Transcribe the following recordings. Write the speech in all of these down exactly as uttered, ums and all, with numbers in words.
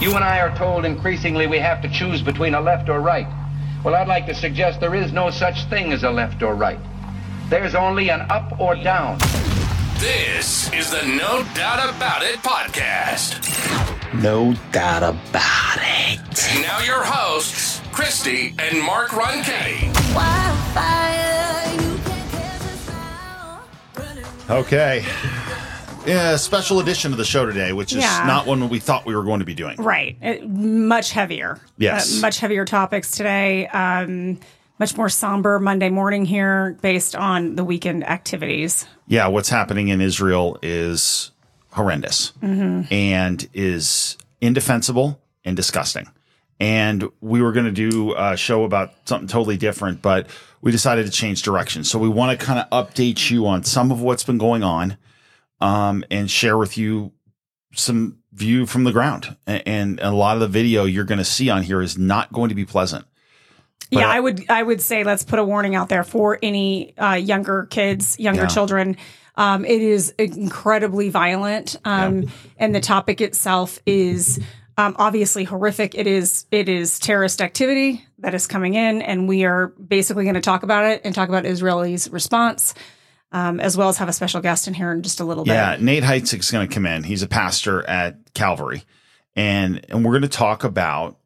You and I are told increasingly we have to choose between a left or right. Well, I'd like to suggest there is no such thing as a left or right. There's only an up or down. This is the No Doubt About It podcast. No doubt about it. And now your hosts, Christy and Mark Ronchetti. Wildfire, you can't catch us now. Okay. Yeah, special edition of the show today, which is yeah. not one we thought we were going to be doing. Right. It, much heavier. Yes. Uh, much heavier topics today. Um, much more somber Monday morning here based on the weekend activities. Yeah, what's happening in Israel is horrendous mm-hmm. and is indefensible and disgusting. And we were going to do a show about something totally different, but we decided to change direction. So we want to kind of update you on some of what's been going on. Um, and share with you some view from the ground. And, and a lot of the video you're going to see on here is not going to be pleasant. But yeah, I would I would say let's put a warning out there for any uh, younger kids, younger yeah. children. Um, it is incredibly violent. Um, yeah. And the topic itself is um, obviously horrific. It is it is terrorist activity that is coming in. And we are basically going to talk about it and talk about Israel's response. Um, as well as have a special guest in here in just a little yeah, bit. Yeah, Nate Heitzig is going to come in. He's a pastor at Calvary. And and we're going to talk about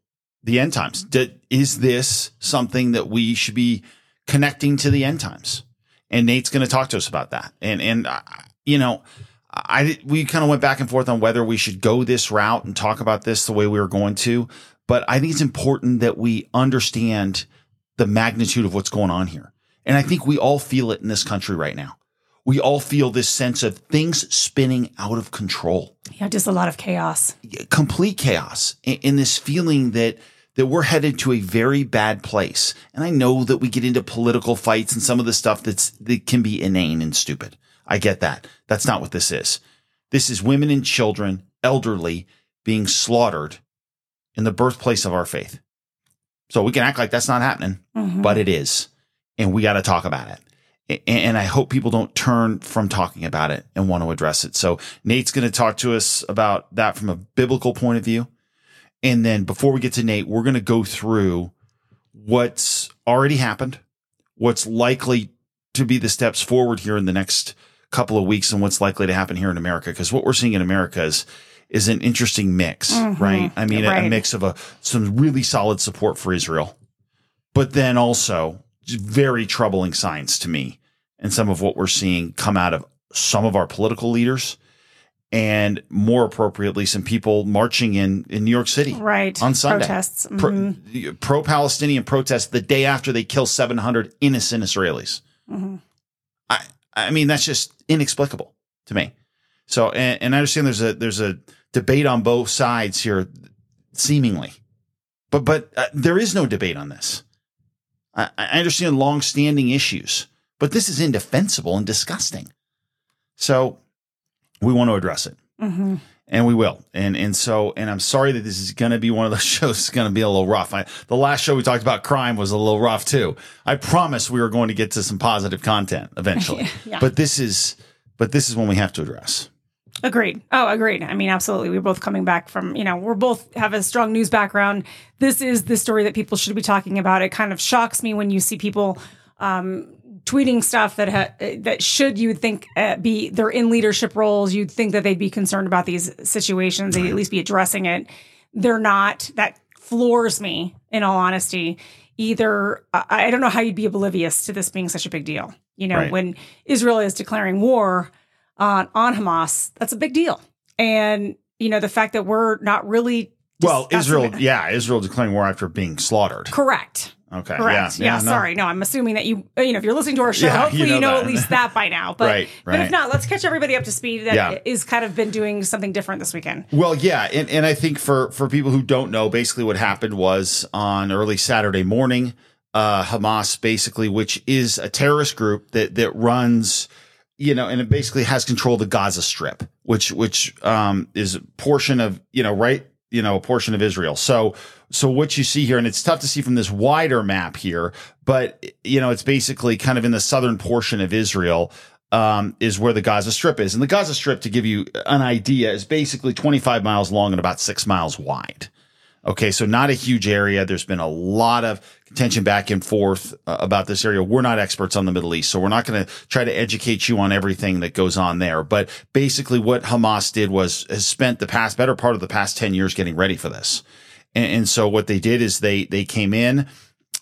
the end times. Did, is this something that we should be connecting to the end times? And Nate's going to talk to us about that. And, and uh, you know, I we kind of went back and forth on whether we should go this route and talk about this the way we were going to. But I think it's important that we understand the magnitude of what's going on here. And I think we all feel it in this country right now. We all feel this sense of things spinning out of control. Yeah, just a lot of chaos. Complete chaos. And this feeling that that we're headed to a very bad place. And I know that we get into political fights and some of the stuff that's that can be inane and stupid. I get that. That's not what this is. This is women and children, elderly, being slaughtered in the birthplace of our faith. So we can act like that's not happening, mm-hmm. but it is. And we got to talk about it. And I hope people don't turn from talking about it and want to address it. So Nate's going to talk to us about that from a biblical point of view. And then before we get to Nate, we're going to go through what's already happened, what's likely to be the steps forward here in the next couple of weeks, and what's likely to happen here in America. Because what we're seeing in America is is an interesting mix, mm-hmm. right? I mean, right. A, a mix of a some really solid support for Israel, but then also very troubling signs to me and some of what we're seeing come out of some of our political leaders and more appropriately, some people marching in, in New York City right. on Sunday. Protests. Mm-hmm. Pro, pro-Palestinian protests the day after they kill seven hundred innocent Israelis. Mm-hmm. I I mean, that's just inexplicable to me. So and, and I understand there's a there's a debate on both sides here, seemingly, but but uh, there is no debate on this. I understand long-standing issues, but this is indefensible and disgusting. So we want to address it, mm-hmm. and we will. And and so and I'm sorry that this is going to be one of those shows that's going to be a little rough. I, the last show we talked about crime was a little rough too. I promise we were going to get to some positive content eventually, yeah. but this is but this is one we have to address. Agreed. Oh, agreed. I mean, absolutely. We're both coming back from, you know, we're both have a strong news background. This is the story that people should be talking about. It kind of shocks me when you see people um, tweeting stuff that ha- that should you would think uh, be they're in leadership roles. You'd think that they'd be concerned about these situations. They'd at least be addressing it. They're not. That floors me, in all honesty. Either I, I don't know how you'd be oblivious to this being such a big deal. You know, right. when Israel is declaring war on on Hamas, that's a big deal. And, you know, the fact that we're not really. Well, Israel. It. Yeah. Israel declaring war after being slaughtered. Correct. Okay. Correct. Yeah. yeah, yeah no. Sorry. No, I'm assuming that you, you know, if you're listening to our show, yeah, hopefully you know, you know at least that by now. But, right, right. but if not, let's catch everybody up to speed that yeah. is kind of been doing something different this weekend. Well, yeah. And, and I think for, for people who don't know, basically what happened was on early Saturday morning, uh, Hamas basically, which is a terrorist group that, that runs you know, and it basically has control of the Gaza Strip, which which um, is a portion of, you know, right, you know, a portion of Israel. So so what you see here, and it's tough to see from this wider map here, but, you know, it's basically kind of in the southern portion of Israel um, is where the Gaza Strip is. And the Gaza Strip, to give you an idea, is basically twenty-five miles long and about six miles wide. Okay, so not a huge area. There's been a lot of contention back and forth uh, about this area. We're not experts on the Middle East, so we're not going to try to educate you on everything that goes on there. But basically what Hamas did was has spent the past better part of the past ten years getting ready for this. And, and so what they did is they they came in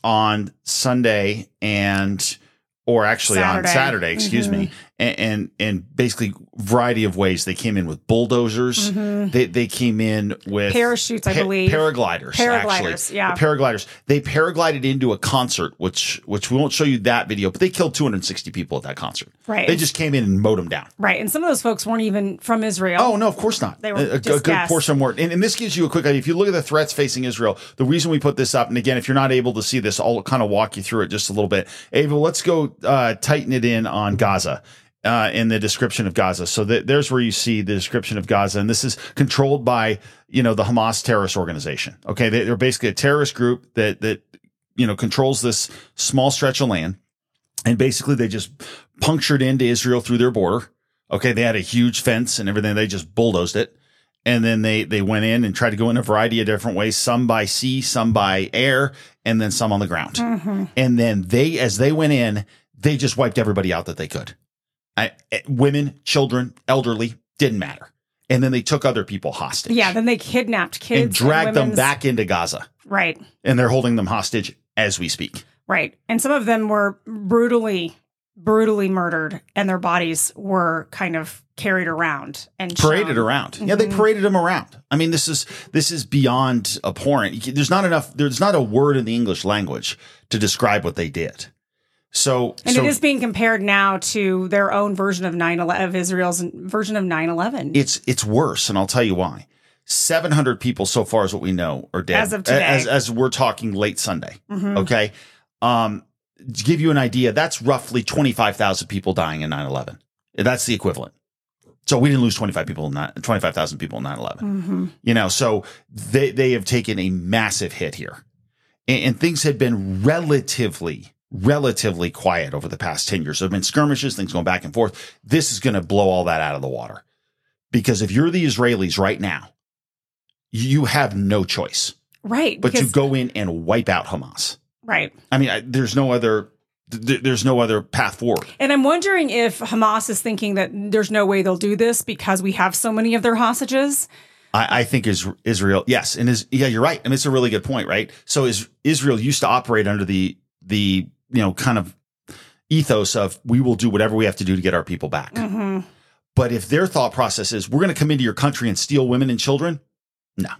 on Sunday and or actually Saturday. on Saturday, excuse mm-hmm. me, and, and and basically variety of ways. They came in with bulldozers. Mm-hmm. They they came in with parachutes, I pa believe. Paragliders, paragliders, actually. Yeah. The paragliders. They paraglided into a concert, which which we won't show you that video, but they killed two hundred sixty people at that concert. Right. They just came in and mowed them down. Right. And some of those folks weren't even from Israel. Oh, no, of course not. They were a, a good guessed. portion weren't. And, and this gives you a quick idea. If you look at the threats facing Israel, the reason we put this up, and again, if you're not able to see this, I'll kind of walk you through it just a little bit. Ava, let's go uh, tighten it in on Gaza. Uh, in the description of Gaza. So th there's where you see the description of Gaza. And this is controlled by, you know, the Hamas terrorist organization. Okay. They, they're basically a terrorist group that, that, you know, controls this small stretch of land. And basically they just punctured into Israel through their border. Okay. They had a huge fence and everything. They just bulldozed it. And then they, they went in and tried to go in a variety of different ways, some by sea, some by air, and then some on the ground. Mm-hmm. And then they, as they went in, they just wiped everybody out that they could. I, women, children, elderly, didn't matter. And then they took other people hostage. Yeah, then they kidnapped kids and dragged and them back into Gaza. Right. And they're holding them hostage as we speak. Right. And some of them were brutally, brutally murdered, and their bodies were kind of carried around and paraded shown. around. Mm-hmm. Yeah, they paraded them around. I mean, this is this is beyond abhorrent. There's not enough. There's not a word in the English language to describe what they did. So, and so, it is being compared now to their own version of nine eleven, of Israel's version of nine eleven. It's it's worse, and I'll tell you why. seven hundred people so far is what we know are dead as of today, as, as we're talking late Sunday. Mm-hmm. Okay, um, to give you an idea, that's roughly twenty-five thousand people dying in nine eleven. That's the equivalent. So we didn't lose twenty-five people, twenty-five thousand people in nine eleven. Mm-hmm. You know, so they they have taken a massive hit here, and, and things had been relatively. relatively quiet over the past ten years. There have been skirmishes, things going back and forth. This is going to blow all that out of the water, because if you're the Israelis right now, you have no choice. Right. But you go in and wipe out Hamas. Right. I mean, I, there's no other th there's no other path forward. And I'm wondering if Hamas is thinking that there's no way they'll do this because we have so many of their hostages. I, I think is Israel. Yes. And is, yeah, you're right. I mean, it's a really good point. Right. So is Israel used to operate under the the you know, kind of ethos of we will do whatever we have to do to get our people back. Mm-hmm. But if their thought process is we're going to come into your country and steal women and children, no.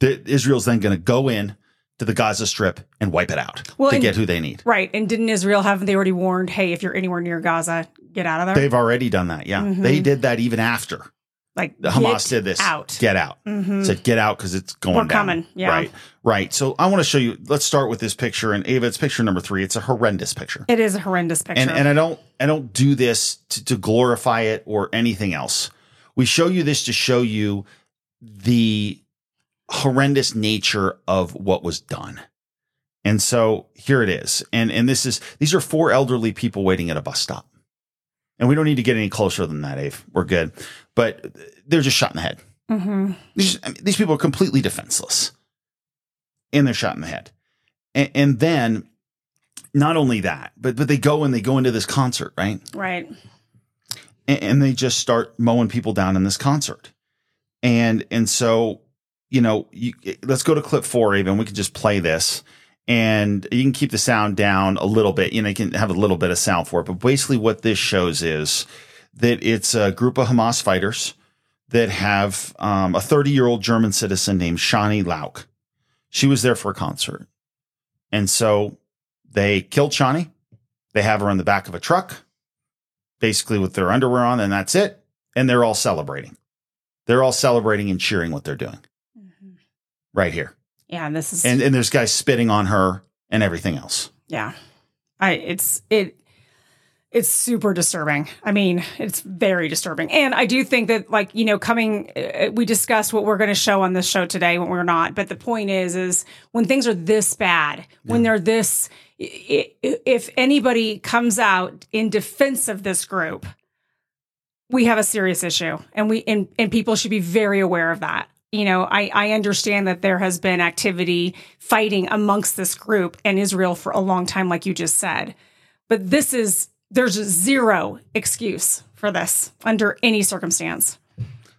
The, Israel's then going to go in to the Gaza Strip and wipe it out well, to and, get who they need. Right. And didn't Israel, haven't they already warned, hey, if you're anywhere near Gaza, get out of there? They've already done that, yeah. Mm-hmm. They did that even after. Like Hamas did this. Out. Get out. Mm-hmm. Said get out because it's going We're down. Coming. Yeah. Right. Right. So I want to show you. Let's start with this picture. And Ava, it's picture number three. It's a horrendous picture. It is a horrendous picture. And, and I don't I don't do this to, to glorify it or anything else. We show you this to show you the horrendous nature of what was done. And so here it is. And and this is these are four elderly people waiting at a bus stop. And we don't need to get any closer than that, Ave. We're good. But they're just shot in the head. Mm-hmm. Just, I mean, these people are completely defenseless. And they're shot in the head. And, and then not only that, but, but they go and they go into this concert, right? Right. And, and they just start mowing people down in this concert. And, and so, you know, you, let's go to clip four, Ava. We can just play this. And you can keep the sound down a little bit. You know, you can have a little bit of sound for it. But basically what this shows is that it's a group of Hamas fighters that have um, a thirty-year-old German citizen named Shani Louk. She was there for a concert. And so they killed Shani. They have her in the back of a truck, basically with their underwear on, and that's it. And they're all celebrating. They're all celebrating and cheering what they're doing. Mm-hmm. Right here. Yeah, and this is and, and there's guys spitting on her and everything else. Yeah, I it's it it's super disturbing. I mean, it's very disturbing. And I do think that, like, you know, coming we discussed what we're going to show on this show today when we're not. But the point is, is when things are this bad, when yeah. they're this, if anybody comes out in defense of this group, we have a serious issue, and we and, and people should be very aware of that. You know, I, I understand that there has been activity fighting amongst this group and Israel for a long time, like you just said. But this is, there's zero excuse for this under any circumstance.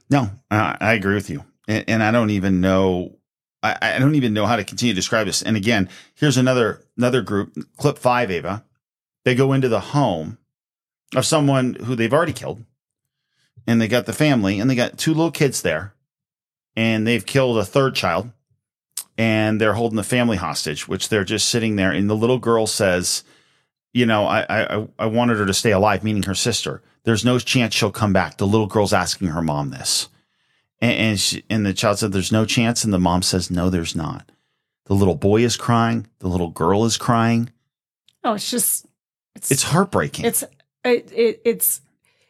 No, I, I agree with you. And, and I don't even know, I, I don't even know how to continue to describe this. And again, here's another, another group, clip five, Ava. They go into the home of someone who they've already killed, and they got the family, and they got two little kids there. And they've killed a third child, and they're holding the family hostage, which they're just sitting there. And the little girl says, you know, I, I, I wanted her to stay alive, meaning her sister. There's no chance she'll come back. The little girl's asking her mom this. And, and, she, and the child said, there's no chance. And the mom says, no, there's not. The little boy is crying. The little girl is crying. Oh, it's just, it's, it's heartbreaking. It's, it, it it's,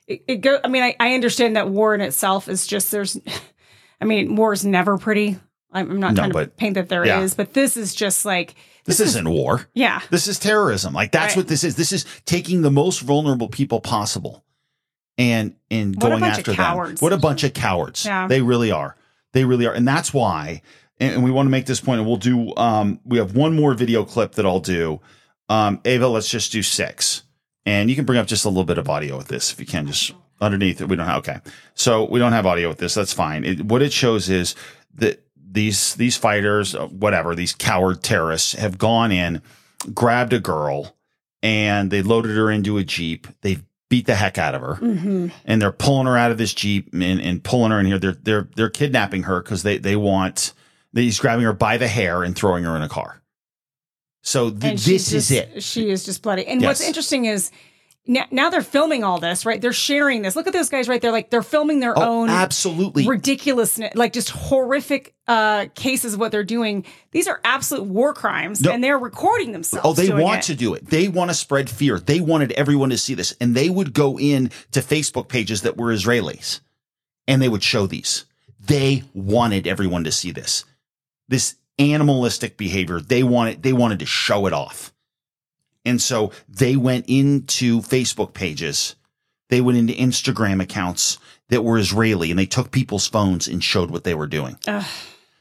it, it go. I mean, I, I understand that war in itself is just, there's, I mean, war is never pretty. I'm not no, trying but, to paint that there yeah. is, but this is just like... This, this isn't is, war. Yeah. This is terrorism. Like, that's right. what this is. This is taking the most vulnerable people possible and, and going after them. What a bunch of cowards. Yeah. They really are. They really are. And that's why, and, and we want to make this point, and we'll do, um, we have one more video clip that I'll do. Um, Ava, let's just do six. And you can bring up just a little bit of audio with this if you can, just... Underneath it, we don't have, okay. So we don't have audio with this. That's fine. It, what it shows is that these these fighters, whatever, these coward terrorists have gone in, grabbed a girl, and they loaded her into a Jeep. They've beat the heck out of her. Mm-hmm. And they're pulling her out of this Jeep and, and pulling her in here. They're they're they're kidnapping her because they, they want – he's grabbing her by the hair and throwing her in a car. So th this just, is it. She is just bloody. And yes. what's interesting is – Now, now they're filming all this, right? They're sharing this. Look at those guys right there. Like, they're filming their oh, own absolutely ridiculousness, like just horrific uh, cases of what they're doing. These are absolute war crimes, no. and they're recording themselves. Oh, they doing want it. to do it. They want to spread fear. They wanted everyone to see this, and they would go in to Facebook pages that were Israelis, and they would show these. They wanted everyone to see this. This animalistic behavior. They wanted. They wanted to show it off. And so they went into Facebook pages. They went into Instagram accounts that were Israeli, and they took people's phones and showed what they were doing. Ugh.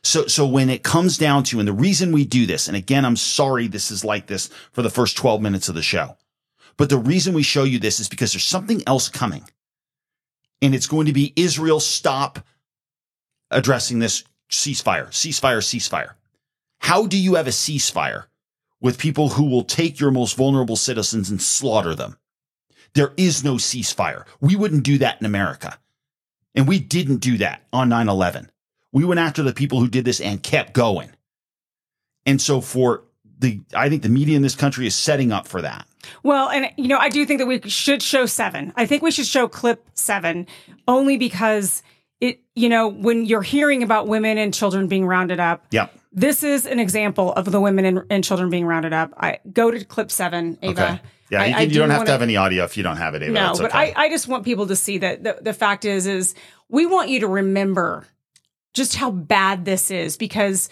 So so when it comes down to, and the reason we do this, and again, I'm sorry this is like this for the first twelve minutes of the show, but the reason we show you this is because there's something else coming. And it's going to be Israel stop addressing this ceasefire, ceasefire, ceasefire. How do you have a ceasefire with people who will take your most vulnerable citizens and slaughter them? There is no ceasefire. We wouldn't do that in America. And we didn't do that on nine eleven. We went after the people who did this and kept going. And so for the, I think the media in this country is setting up for that. Well, and, you know, I do think that we should show seven. I think we should show clip seven only because it, you know, when you're hearing about women and children being rounded up. Yep. This is an example of the women and, and children being rounded up. I go to clip seven, Ava. Okay. Yeah, I, you, can, I do you don't have wanna, to have any audio if you don't have it, Ava. No, That's but okay. I, I just want people to see that the, the fact is, is we want you to remember just how bad this is. Because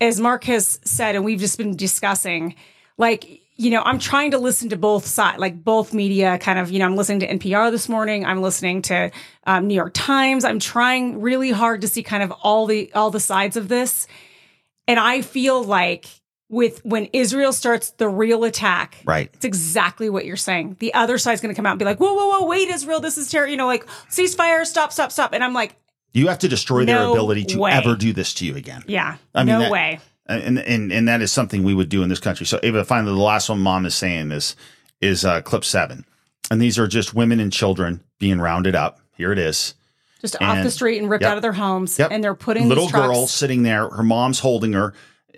as Mark has said, and we've just been discussing, like, you know, I'm trying to listen to both sides, like both media kind of, you know, I'm listening to N P R this morning. I'm listening to um, New York Times. I'm trying really hard to see kind of all the all the sides of this. And I feel like with when Israel starts the real attack, right, it's exactly what you're saying. The other side's going to come out and be like, whoa, whoa, whoa, wait, Israel, this is terrible. You know, like, ceasefire, stop, stop, stop. And I'm like, you have to destroy their no ability to way. ever do this to you again. Yeah, I mean, no that, way. And, and and that is something we would do in this country. So, Ava, finally, the last one Mom is saying is, is uh, clip seven. And these are just women and children being rounded up. Here it is. Just and, off the street and ripped yep, out of their homes. Yep. And they're putting little these trucks. Girl sitting there. Her mom's holding her,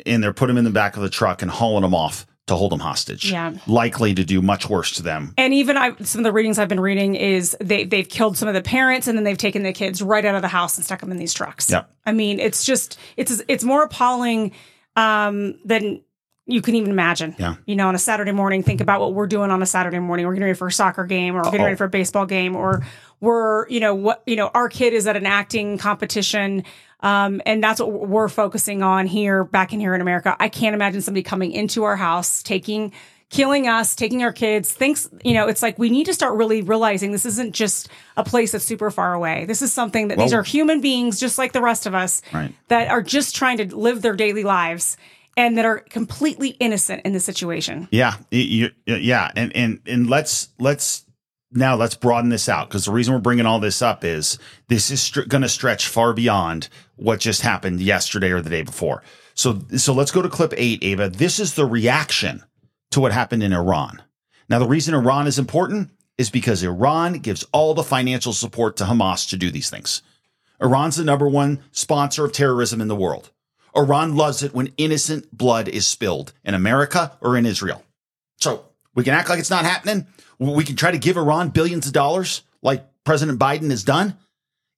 and they're putting them in the back of the truck and hauling them off to hold them hostage. Yeah. Likely to do much worse to them. And even I, some of the readings I've been reading is they, they've killed some of the parents, and then they've taken the kids right out of the house and stuck them in these trucks. Yep. I mean, it's just it's it's more appalling um, than you can even imagine. Yeah. You know, on a Saturday morning, think about what we're doing on a Saturday morning. We're getting ready for a soccer game, or we're getting ready for a baseball game, or we're, you know, what, you know, our kid is at an acting competition. Um, and that's what we're focusing on here back in here in America. I can't imagine somebody coming into our house, taking killing us, taking our kids, thinks, you know, it's like we need to start really realizing this isn't just a place that's super far away. This is something that Whoa. These are human beings just like the rest of us right. that are just trying to live their daily lives and that are completely innocent in this situation. Yeah. You, yeah. And, and, and let's, let's, now let's broaden this out, because the reason we're bringing all this up is this is st- going to stretch far beyond what just happened yesterday or the day before. So so let's go to clip eight, Ava. This is the reaction to what happened in Iran. Now, the reason Iran is important is because Iran gives all the financial support to Hamas to do these things. Iran's the number one sponsor of terrorism in the world. Iran loves it when innocent blood is spilled in America or in Israel. So we can act like it's not happening. We can try to give Iran billions of dollars like President Biden has done.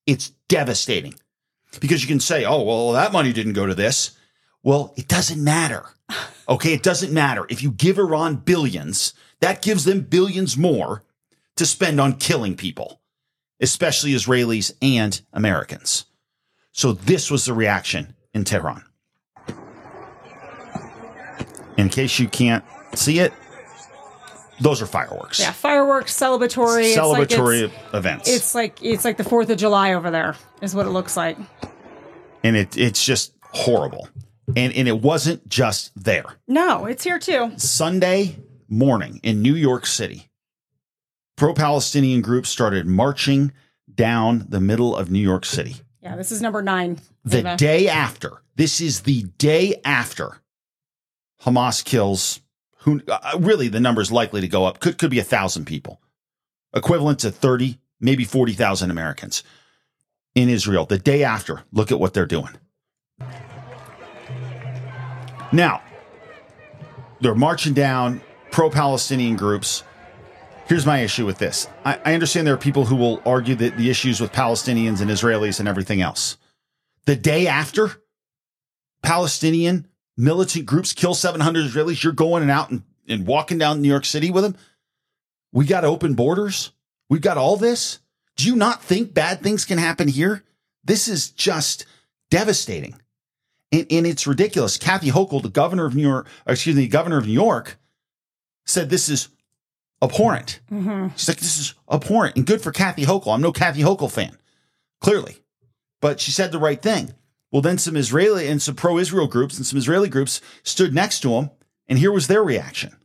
It's devastating, because you can say, oh, well, that money didn't go to this. Well, it doesn't matter. OK, it doesn't matter. If you give Iran billions, that gives them billions more to spend on killing people, especially Israelis and Americans. So this was the reaction in Tehran. In case you can't see it. Those are fireworks. Yeah, fireworks, celebratory. Celebratory it's like it's, events. It's like it's like the fourth of July over there is what it looks like. And it it's just horrible. And and it wasn't just there. No, it's here too. Sunday morning in New York City, pro-Palestinian groups started marching down the middle of New York City. Yeah, this is number nine. The Ava. day after. This is the day after Hamas kills who uh, really the number's likely to go up, could could be a thousand people, equivalent to thirty, maybe forty thousand Americans in Israel. The day after, look at what they're doing. Now, they're marching down pro-Palestinian groups. Here's my issue with this. I, I understand there are people who will argue that the issues with Palestinians and Israelis and everything else. The day after, Palestinian militant groups kill seven hundred Israelis. You're going and out and, and walking down New York City with them. We got open borders. We've got all this. Do you not think bad things can happen here? This is just devastating. And, and it's ridiculous. Kathy Hochul, the governor of New York, excuse me, the governor of New York, said this is abhorrent. Mm-hmm. She's like, this is abhorrent and good for Kathy Hochul. I'm no Kathy Hochul fan, clearly, but she said the right thing. Well, then some Israeli and some pro-Israel groups and some Israeli groups stood next to him, and here was their reaction.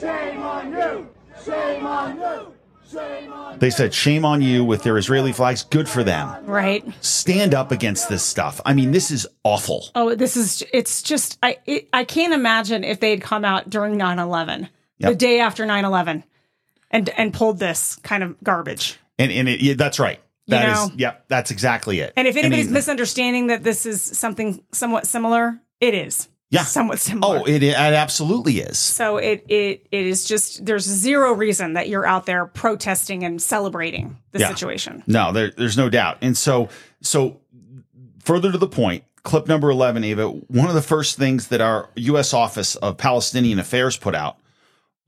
Shame on you! Shame on you! Shame on you! They said, shame on you, with their Israeli flags. Good for them. Right. Stand up against this stuff. I mean, this is awful. Oh, this is, it's just, I it, I can't imagine if they had come out during nine eleven, yep. the day after nine eleven, and, and pulled this kind of garbage. And, and it, yeah, that's right. That you know? is, yeah, that's exactly it. And if anybody's I mean, misunderstanding that this is something somewhat similar, it is. Yeah. Somewhat similar. Oh, it, it absolutely is. So it, it it is just, there's zero reason that you're out there protesting and celebrating the yeah. situation. No, there, there's no doubt. And so, so further to the point, clip number eleven, Ava, one of the first things that our U S Office of Palestinian Affairs put out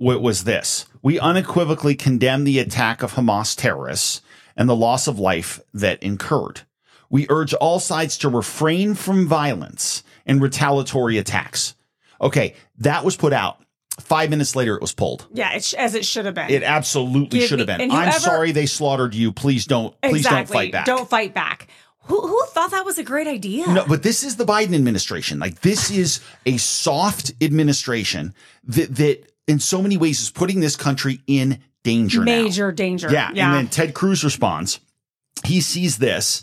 was this. We unequivocally condemn the attack of Hamas terrorists and the loss of life that incurred. We urge all sides to refrain from violence and retaliatory attacks. Okay, that was put out. Five minutes later, it was pulled. Yeah, it sh- as it should have been. It absolutely should have been. Whoever, I'm sorry they slaughtered you. Please don't. Please exactly, don't fight back. Don't fight back. Who, who thought that was a great idea? No, but this is the Biden administration. Like, this is a soft administration that, that in so many ways is putting this country in danger Major now. danger. Yeah. yeah. And then Ted Cruz responds. He sees this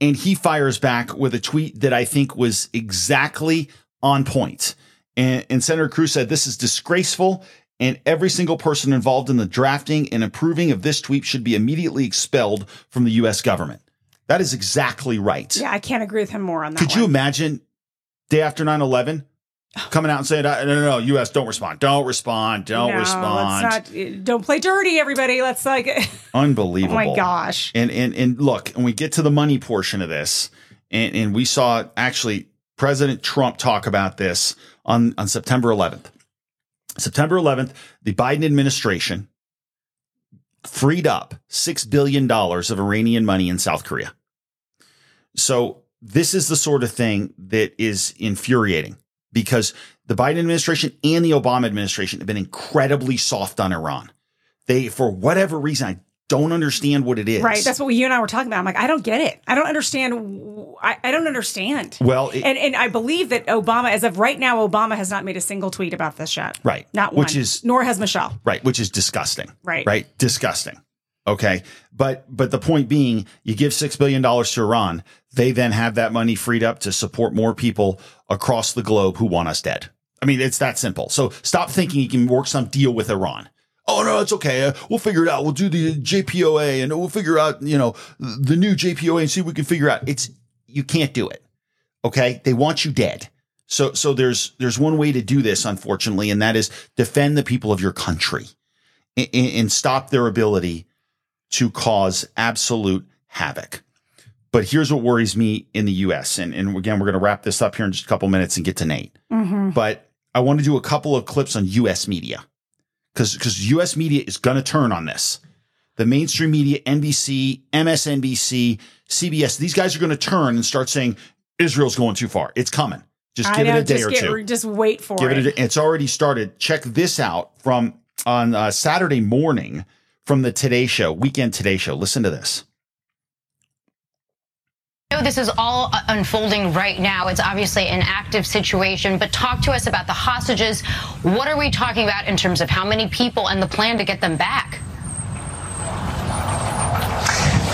and he fires back with a tweet that I think was exactly on point. And, and Senator Cruz said, this is disgraceful, and every single person involved in the drafting and approving of this tweet should be immediately expelled from the U S government. That is exactly right. Yeah, I can't agree with him more on that. Could one. you imagine day after nine eleven? Coming out and saying, no, no, no, U S, don't respond. Don't respond. Don't no, respond. Let's not, don't play dirty, everybody. Let's like. Unbelievable. Oh, my gosh. And, and, and look, and we get to the money portion of this. And, and we saw actually President Trump talk about this on, on September eleventh. September eleventh, the Biden administration freed up six billion dollars of Iranian money in South Korea. So this is the sort of thing that is infuriating. Because The Biden administration and the Obama administration have been incredibly soft on Iran. They, for whatever reason, I don't understand what it is. Right. That's what we, you and I were talking about. I'm like, I don't get it. I don't understand. I, I don't understand. Well, it, and and I believe that Obama, as of right now, Obama has not made a single tweet about this yet. Right. Not one. Which is, nor has Michelle. Right. Which is disgusting. Right. Right. Disgusting. OK, but but the point being, you give six billion dollars to Iran. They then have that money freed up to support more people across the globe who want us dead. I mean, it's that simple. So stop thinking you can work some deal with Iran. Oh, no, it's OK. We'll figure it out. We'll do the J P O A and we'll figure out, you know, the new J P O A and see what we can figure out. It's, you can't do it. OK, they want you dead. So so there's there's one way to do this, unfortunately, and that is defend the people of your country and, and stop their ability to cause absolute havoc. But here's what worries me in the U S. And, and again, we're going to wrap this up here in just a couple minutes and get to Nate. Mm-hmm. But I want to do a couple of clips on U S media, because because U S media is going to turn on this. The mainstream media, N B C, M S N B C, C B S, these guys are going to turn and start saying Israel's going too far. It's coming. Just I give know, it a day or get, two. Just wait for give it. it a, it's already started. Check this out from on uh, Saturday morning. From the Today Show, Weekend Today Show. Listen to this. This is all unfolding right now. It's obviously an active situation, but talk to us about the hostages. What are we talking about in terms of how many people and the plan to get them back?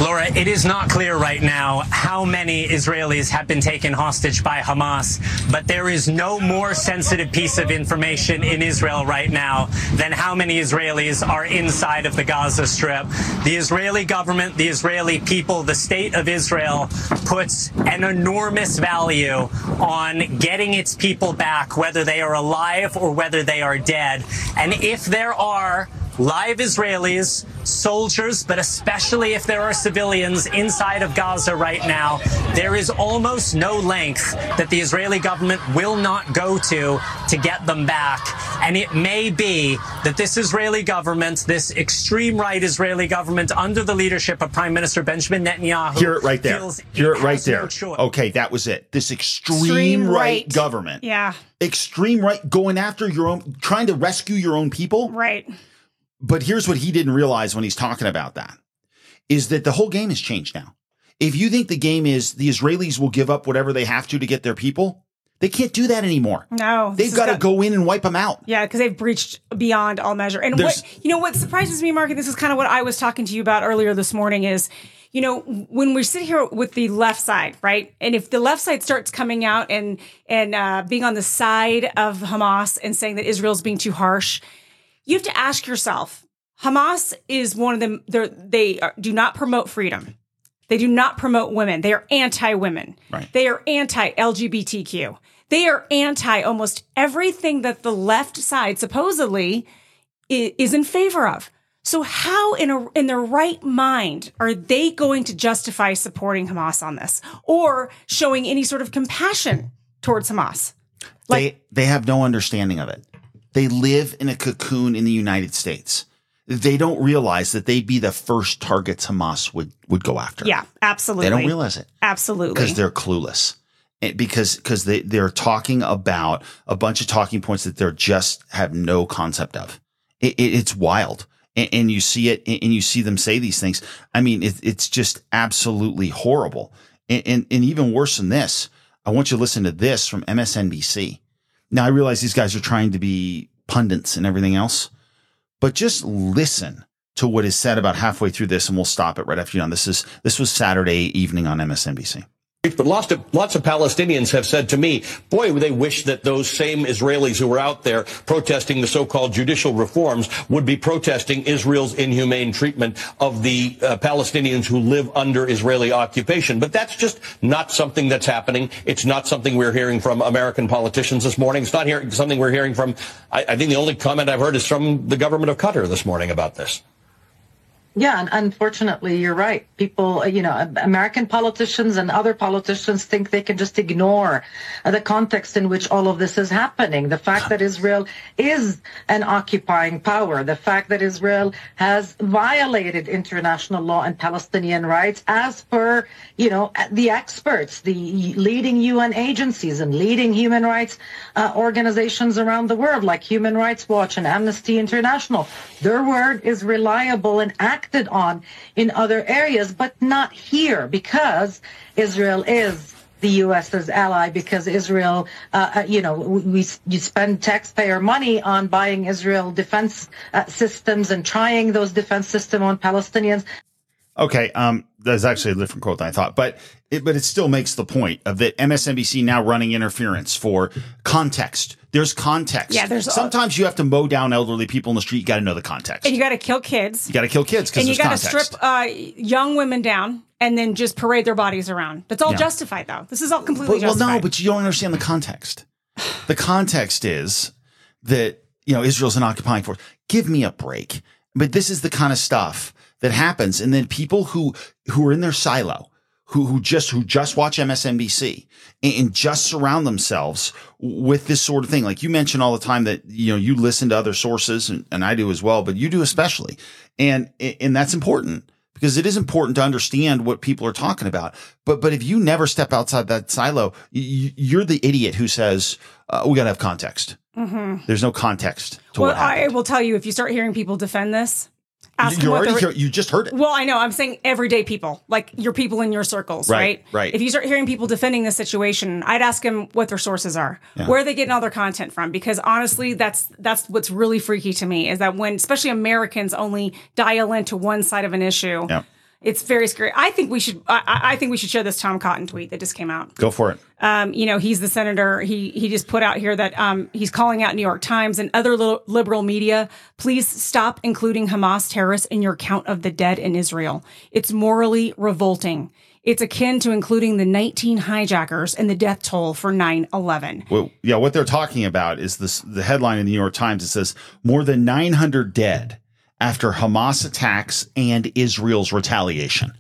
Laura, it is not clear right now how many Israelis have been taken hostage by Hamas, but there is no more sensitive piece of information in Israel right now than how many Israelis are inside of the Gaza Strip. The Israeli government, the Israeli people, the state of Israel puts an enormous value on getting its people back, whether they are alive or whether they are dead. And if there are live Israelis, soldiers, but especially if there are civilians inside of Gaza right now, there is almost no length that the Israeli government will not go to to get them back. And it may be that this Israeli government, this extreme right Israeli government under the leadership of Prime Minister Benjamin Netanyahu. Hear it right there. Hear it right there. No, OK, that was it. This extreme, extreme right, right government. Yeah. Extreme right going after your own, trying to rescue your own people. Right. But here's what he didn't realize when he's talking about that, is that the whole game has changed now. If you think the game is the Israelis will give up whatever they have to to get their people, they can't do that anymore. No. They've got to go in and wipe them out. Yeah, because they've breached beyond all measure. And what, you know, what surprises me, Mark, and this is kind of what I was talking to you about earlier this morning is, you know, when we sit here with the left side, right? And if the left side starts coming out and, and uh, being on the side of Hamas and saying that Israel's being too harsh, you have to ask yourself, Hamas is one of them. They are, do not promote freedom. They do not promote women. They are anti-women. Right. They are anti-L G B T Q. They are anti almost everything that the left side supposedly is in favor of. So how in a, in their right mind are they going to justify supporting Hamas on this or showing any sort of compassion towards Hamas? Like, they, they have no understanding of it. They live in a cocoon in the United States. They don't realize that they'd be the first targets Hamas would, would go after. Yeah, absolutely. They don't realize it. Absolutely. Because they're clueless. It, because because they, they're talking about a bunch of talking points that they're just have no concept of. It, it, it's wild. And, and you see it and you see them say these things. I mean, it, it's just absolutely horrible. And, and, and even worse than this, I want you to listen to this from M S N B C. Now, I realize these guys are trying to be pundits and everything else, but just listen to what is said about halfway through this, and we'll stop it right after you're done. This is this was Saturday evening on M S N B C. But lots of lots of Palestinians have said to me, boy, they wish that those same Israelis who were out there protesting the so-called judicial reforms would be protesting Israel's inhumane treatment of the uh, Palestinians who live under Israeli occupation. But that's just not something that's happening. It's not something we're hearing from American politicians this morning. It's not hearing, something we're hearing from, I, I think the only comment I've heard is from the government of Qatar this morning about this. Yeah, and unfortunately, you're right. People, you know, American politicians and other politicians think they can just ignore the context in which all of this is happening. The fact that Israel is an occupying power, the fact that Israel has violated international law and Palestinian rights as per, you know, the experts, the leading U N agencies and leading human rights uh, organizations around the world, like Human Rights Watch and Amnesty International. Their word is reliable and accurate. Acted on in other areas, but not here, because Israel is the U S's ally, because Israel, uh, you know, we you spend taxpayer money on buying Israel defense uh, systems and trying those defense systems on Palestinians. Okay, um, that's actually a different quote than I thought, but it, but it still makes the point of that M S N B C now running interference for context. There's context. Yeah, there's sometimes all, you have to mow down elderly people in the street. You got to know the context, and you got to kill kids. You got to kill kids because there's context. And you got to strip uh, young women down and then just parade their bodies around. That's all yeah. justified, though. This is all completely but, justified. Well, no, but you don't understand the context. The context is that you know Israel's an occupying force. Give me a break. But this is the kind of stuff that happens, and then people who who are in their silo, who who just who just watch M S N B C and, and just surround themselves with this sort of thing. Like you mention all the time that you know you listen to other sources, and, and I do as well, but you do especially, and and that's important because it is important to understand what people are talking about. But but if you never step outside that silo, you're the idiot who says uh, we got to have context. Mm-hmm. There's no context to well, what happened. I will tell you, if you start hearing people defend this. You, already re- hear, you just heard it. Well, I know. I'm saying everyday people, like your people in your circles, right? Right. right. If you start hearing people defending this situation, I'd ask them what their sources are, yeah. where are they getting all their content from? Because honestly, that's that's what's really freaky to me is that when, especially Americans, only dial into one side of an issue, yeah. it's very scary. I think we should. I, I think we should share this Tom Cotton tweet that just came out. Go for it. Um, you know, he's the senator. He he just put out here that um, he's calling out New York Times and other liberal media. Please stop including Hamas terrorists in your count of the dead in Israel. It's morally revolting. It's akin to including the nineteen hijackers and the death toll for nine eleven. Well, yeah, what they're talking about is this. The headline in the New York Times, it says more than nine hundred dead after Hamas attacks and Israel's retaliation.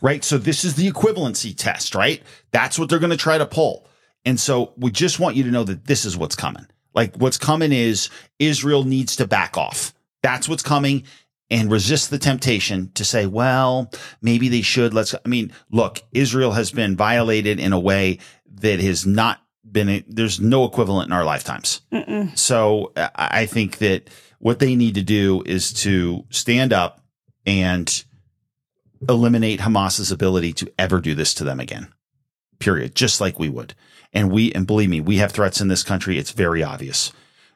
Right? So this is the equivalency test, right? That's what they're going to try to pull. And so we just want you to know that this is what's coming. Like what's coming is Israel needs to back off. That's what's coming, and resist the temptation to say, well, maybe they should. Let's, I mean, look, Israel has been violated in a way that has not been, a, there's no equivalent in our lifetimes. Mm-mm. So I think that what they need to do is to stand up and eliminate Hamas's ability to ever do this to them again, period, just like we would. And we and believe me, we have threats in this country. It's very obvious.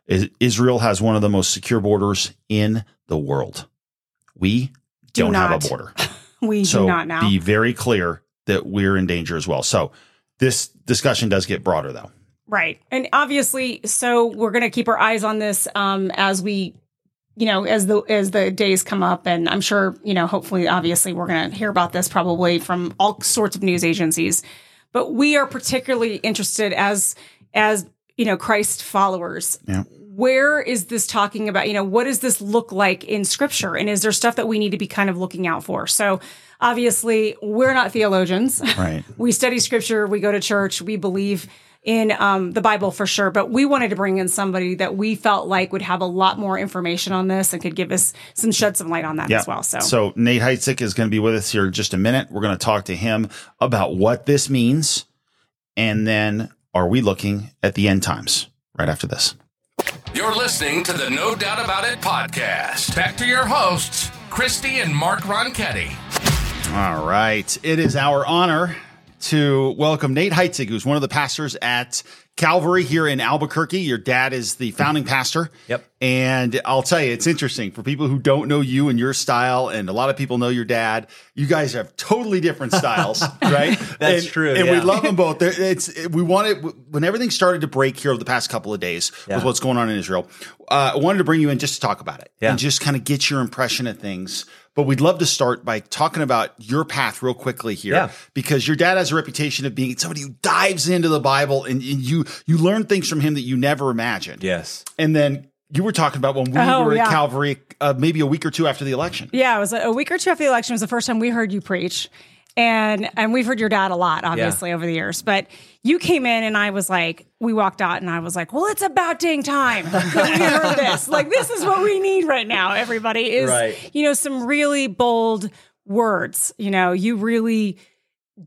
Israel has one of the most secure borders in the world. We do don't not. have a border. we so do not now. Be very clear that we're in danger as well. So this discussion does get broader, though. Right. And obviously, so we're going to keep our eyes on this um, as we, you know, as the as the days come up. And I'm sure, you know, hopefully, obviously, we're going to hear about this probably from all sorts of news agencies. But we are particularly interested as as, you know, Christ followers. Yeah. Where is this talking about? You know, what does this look like in Scripture? And is there stuff that we need to be kind of looking out for? So obviously, we're not theologians. Right. We study Scripture. We go to church. We believe in um, the Bible for sure, but we wanted to bring in somebody that we felt like would have a lot more information on this and could give us some shed some light on that yeah. as well. So, so Nate Heitzig is going to be with us here in just a minute. We're going to talk to him about what this means, and then are we looking at the end times right after this? You're listening to the No Doubt About It podcast. Back to your hosts, Christy and Mark Ronchetti. All right, it is our honor to welcome Nate Heitzig, who's one of the pastors at Calvary here in Albuquerque. Your dad is the founding pastor. Yep. And I'll tell you, it's interesting for people who don't know you and your style, and a lot of people know your dad. You guys have totally different styles, right? That's and, true. And yeah. we love them both. It's it, we wanted when everything started to break here over the past couple of days yeah. with what's going on in Israel. Uh, I wanted to bring you in just to talk about it yeah. and just kind of get your impression of things. But we'd love to start by talking about your path real quickly here, yeah. because your dad has a reputation of being somebody who dives into the Bible, and, and you you learn things from him that you never imagined. Yes. And then you were talking about when we oh, were yeah. at Calvary uh, maybe a week or two after the election. Yeah, it was a week or two after the election was the first time we heard you preach. And and we've heard your dad a lot, obviously, yeah. over the years. But you came in and I was like, we walked out and I was like, well, it's about dang time that we heard this. Like, this is what we need right now, everybody, is, right. you know, some really bold words. You know, you really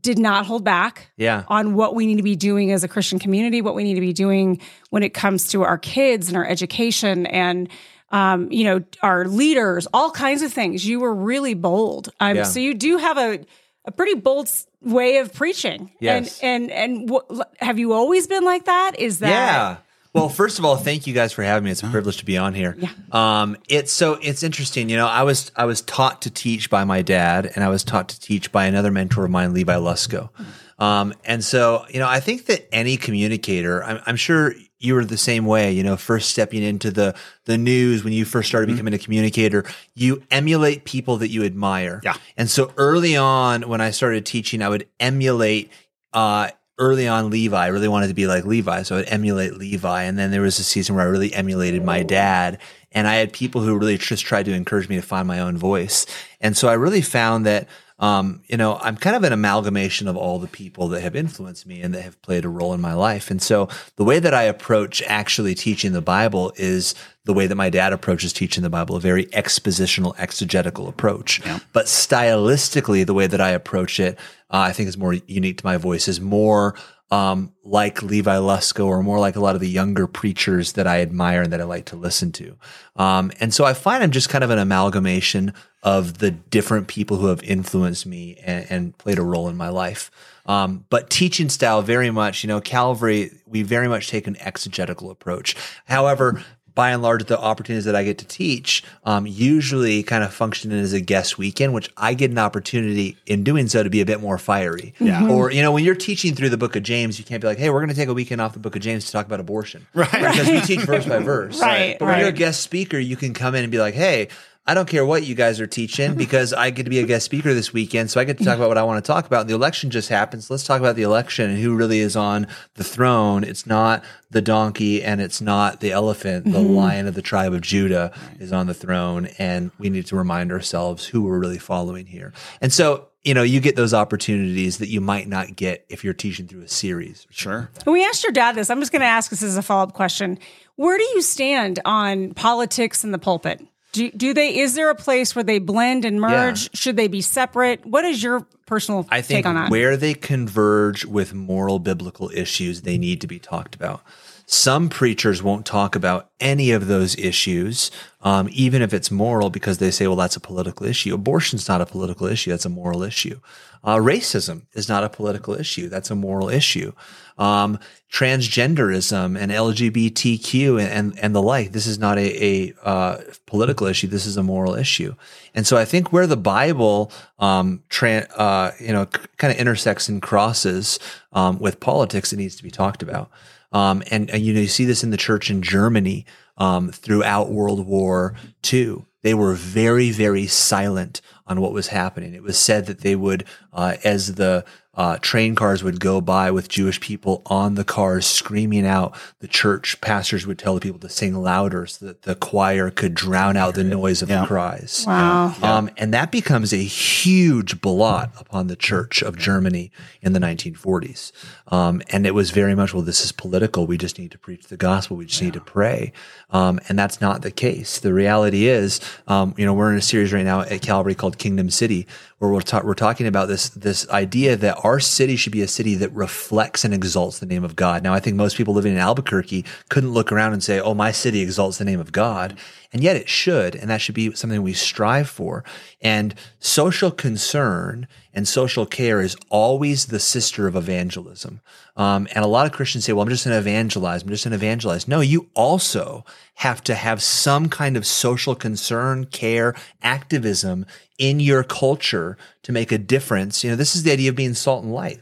did not hold back yeah. on what we need to be doing as a Christian community, what we need to be doing when it comes to our kids and our education and Um, you know, our leaders, all kinds of things. You were really bold. Um, yeah. So you do have a, a pretty bold way of preaching. Yes. And, and, and w- have you always been like that? Is that... Yeah. Well, first of all, thank you guys for having me. It's a privilege to be on here. Yeah. Um, it's so, it's interesting. You know, I was, I was taught to teach by my dad and I was taught to teach by another mentor of mine, Levi Lusko. Um, and so, you know, I think that any communicator, I'm, I'm sure you were the same way, you know, first stepping into the, the news when you first started mm-hmm. becoming a communicator, you emulate people that you admire. Yeah. And so early on when I started teaching, I would emulate, uh, early on Levi. I really wanted to be like Levi. So I would emulate Levi. And then there was a season where I really emulated my dad. And I had people who really just tried to encourage me to find my own voice. And so I really found that, um, you know, I'm kind of an amalgamation of all the people that have influenced me and that have played a role in my life. And so the way that I approach actually teaching the Bible is the way that my dad approaches teaching the Bible, a very expositional, exegetical approach. Yeah. But stylistically, the way that I approach it, Uh, I think is more unique to my voice, is more um, like Levi Lusko or more like a lot of the younger preachers that I admire and that I like to listen to. Um, and so I find I'm just kind of an amalgamation of the different people who have influenced me and, and played a role in my life. Um, but teaching style very much, you know, Calvary, we very much take an exegetical approach. However, by and large, the opportunities that I get to teach um, usually kind of function as a guest weekend, which I get an opportunity in doing so to be a bit more fiery. Yeah. Mm-hmm. Or, you know, when you're teaching through the book of James, you can't be like, hey, we're going to take a weekend off the book of James to talk about abortion. Right. Because we teach verse by verse. Right. But when right. you're a guest speaker, you can come in and be like, hey, I don't care what you guys are teaching because I get to be a guest speaker this weekend, so I get to talk about what I want to talk about. The election just happened, so let's talk about the election and who really is on the throne. It's not the donkey and it's not the elephant. Mm-hmm. The lion of the tribe of Judah is on the throne, and we need to remind ourselves who we're really following here. And so, you know, you get those opportunities that you might not get if you're teaching through a series. Sure. When we asked your dad this, I'm just going to ask this as a follow-up question. Where do you stand on politics in the pulpit? Do, do they? Is there a place where they blend and merge? Yeah. Should they be separate? What is your personal I think take on that? Where they converge with moral biblical issues, they need to be talked about. Some preachers won't talk about any of those issues, um, even if it's moral, because they say, well, that's a political issue. Abortion's not a political issue. That's a moral issue. Uh, racism is not a political issue. That's a moral issue. Um, transgenderism and L G B T Q and, and, and the like, this is not a, a uh, political issue. This is a moral issue. And so I think where the Bible, um, tran- uh, you know, c- kind of intersects and crosses um, with politics, it needs to be talked about. Um, and, and, you know, you see this in the church in Germany um, throughout World War Two. They were very, very silent on what was happening. It was said that they would, uh, as the uh, train cars would go by with Jewish people on the cars screaming out, the church pastors would tell the people to sing louder so that the choir could drown out the noise of yeah. the cries. Wow. Um, and that becomes a huge blot upon the church of Germany in the nineteen forties. Um, and it was very much, well, this is political. We just need to preach the gospel. We just yeah. need to pray. Um, and that's not the case. The reality is, Um, you know, we're in a series right now at Calvary called Kingdom City, where we're, ta- we're talking about this this idea that our city should be a city that reflects and exalts the name of God. Now, I think most people living in Albuquerque couldn't look around and say, oh, my city exalts the name of God. And yet it should, and that should be something we strive for. And social concern and social care is always the sister of evangelism. Um, and a lot of Christians say, well, I'm just going to evangelize. I'm just going to evangelize. No, you also have to have some kind of social concern, care, activism in your culture to make a difference. You know, this is the idea of being salt and light.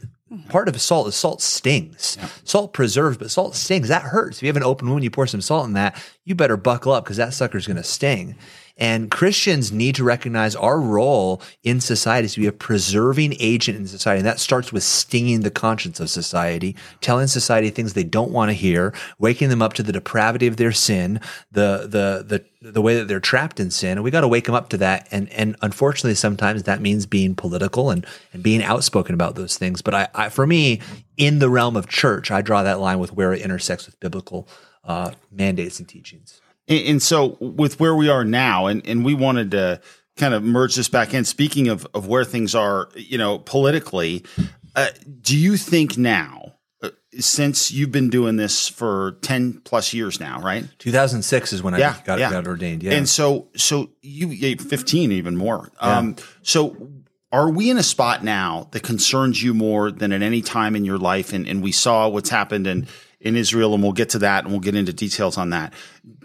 Part of salt is salt stings. Yeah. Salt preserves, but salt stings. That hurts. If you have an open wound, you pour some salt in that, you better buckle up because that sucker's going to sting. And Christians need to recognize our role in society is to be a preserving agent in society. And that starts with stinging the conscience of society, telling society things they don't want to hear, waking them up to the depravity of their sin, the the the the way that they're trapped in sin. And we got to wake them up to that. And and unfortunately, sometimes that means being political and, and being outspoken about those things. But I, I for me, in the realm of church, I draw that line with where it intersects with biblical uh, mandates and teachings. And so with where we are now, and, and we wanted to kind of merge this back in, speaking of, of where things are, you know, politically, uh, do you think now, uh, since you've been doing this for ten plus years now, right? two thousand six is when yeah, I got, yeah. got ordained, yeah. And so so you – fifteen even more. Yeah. Um, so are we in a spot now that concerns you more than at any time in your life? And, and we saw what's happened and – in Israel, and we'll get to that, and we'll get into details on that.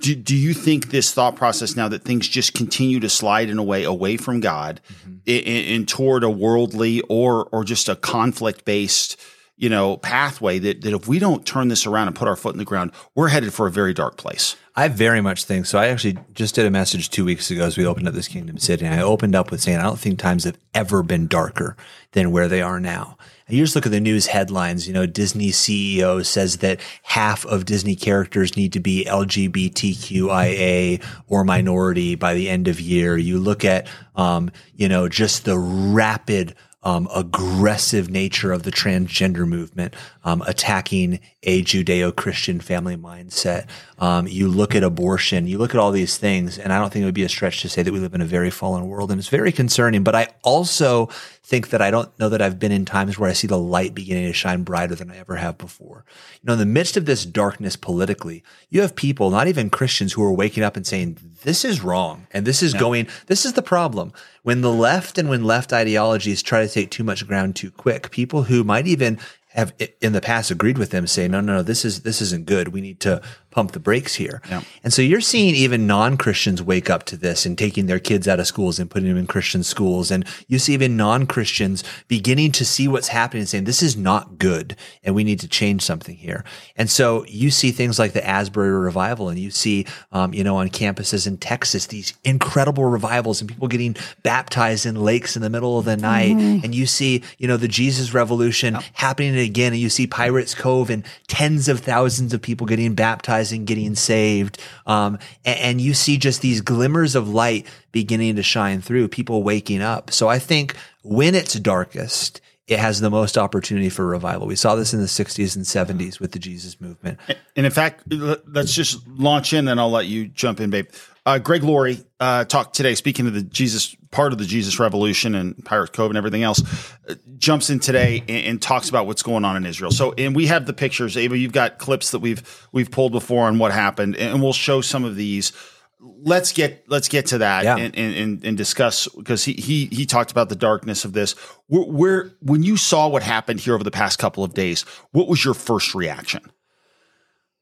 Do, do you think this thought process now that things just continue to slide in a way away from God mm-hmm. and, and toward a worldly or or just a conflict-based, you know, pathway that, that if we don't turn this around and put our foot in the ground, we're headed for a very dark place? I very much think so. I actually just did a message two weeks ago as we opened up this Kingdom City, and I opened up with saying, I don't think times have ever been darker than where they are now. You just look at the news headlines, you know, Disney C E O says that half of Disney characters need to be L G B T Q I A or minority by the end of year. You look at, um, you know, just the rapid um, aggressive nature of the transgender movement, um, attacking a Judeo-Christian family mindset. Um, you look at abortion, you look at all these things, and I don't think it would be a stretch to say that we live in a very fallen world, and it's very concerning. But I also think that I don't know that I've been in times where I see the light beginning to shine brighter than I ever have before. You know, in the midst of this darkness politically, you have people, not even Christians, who are waking up and saying, this is wrong, and this is no. going, this is the problem. When the left and when left ideologies try to take too much ground too quick, people who might even have in the past agreed with them say, no, no, no, this is this isn't good. We need to pump the brakes here. Yeah. And so you're seeing even non-Christians wake up to this and taking their kids out of schools and putting them in Christian schools. And you see even non-Christians beginning to see what's happening and saying, this is not good and we need to change something here. And so you see things like the Asbury Revival, and you see, um, you know, on campuses in Texas, these incredible revivals and people getting baptized in lakes in the middle of the night. Mm-hmm. And you see, you know, the Jesus Revolution yeah. happening again, and you see Pirates Cove and tens of thousands of people getting baptized and getting saved. Um, and, and you see just these glimmers of light beginning to shine through, people waking up. So I think when it's darkest, it has the most opportunity for revival. We saw this in the sixties and seventies with the Jesus movement. And in fact, let's just launch in, and I'll let you jump in, babe. Uh, Greg Laurie uh, talked today, speaking of the Jesus part of the Jesus Revolution and Pirate Cove and everything else, uh, jumps in today and, and talks about what's going on in Israel. So, and we have the pictures, Ava. You've got clips that we've we've pulled before on what happened, and we'll show some of these. Let's get let's get to that yeah. and, and and discuss, because he he he talked about the darkness of this. Where, where when you saw what happened here over the past couple of days, what was your first reaction?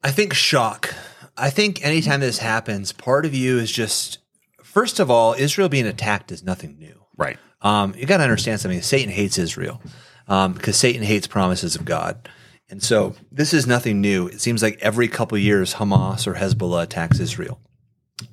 I think shock. I think anytime this happens, part of you is just, first of all, Israel being attacked is nothing new. Right. Um, you got to understand something. Satan hates Israel um, because Satan hates promises of God. And so this is nothing new. It seems like every couple of years, Hamas or Hezbollah attacks Israel.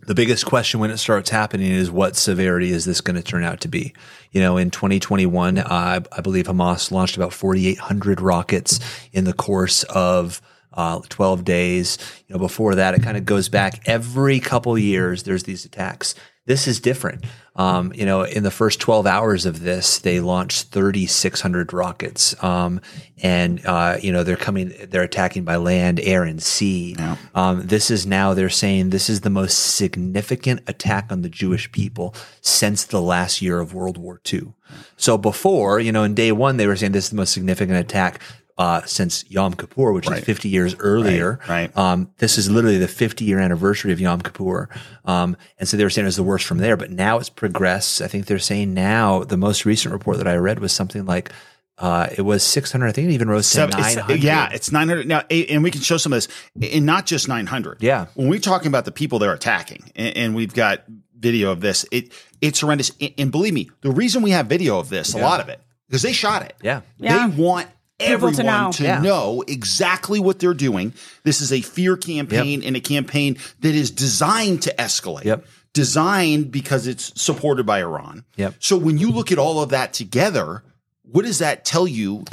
The biggest question when it starts happening is, what severity is this going to turn out to be? You know, in twenty twenty-one, uh, I, I believe Hamas launched about forty-eight hundred rockets in the course of Uh, twelve days. You know, before that, it kind of goes back every couple years. There's these attacks. This is different. Um, you know, in the first twelve hours of this, they launched thirty-six hundred rockets. Um, and, uh, you know, they're coming, they're attacking by land, air, and sea. Yeah. Um, this is now, they're saying this is the most significant attack on the Jewish people since the last year of World War Two. So before, you know, in day one, they were saying this is the most significant attack Uh, since Yom Kippur, which right. is fifty years earlier. Right. Right. Um, this is literally the fifty-year anniversary of Yom Kippur. Um, and so they were saying it was the worst from there, but now it's progressed. I think they're saying now, the most recent report that I read was something like, uh, it was six hundred. I think it even rose to nine hundred. Yeah, it's nine hundred. Now, and we can show some of this, and not just nine hundred. Yeah. When we're talking about the people they're attacking, and, and we've got video of this, it it's horrendous. And believe me, the reason we have video of this, yeah. a lot of it, because they shot it. Yeah. yeah. They want everyone to know, to yeah. know exactly what they're doing. This is a fear campaign yep. and a campaign that is designed to escalate. Yep. Designed because it's supported by Iran. Yep. So when you look at all of that together, what does that tell you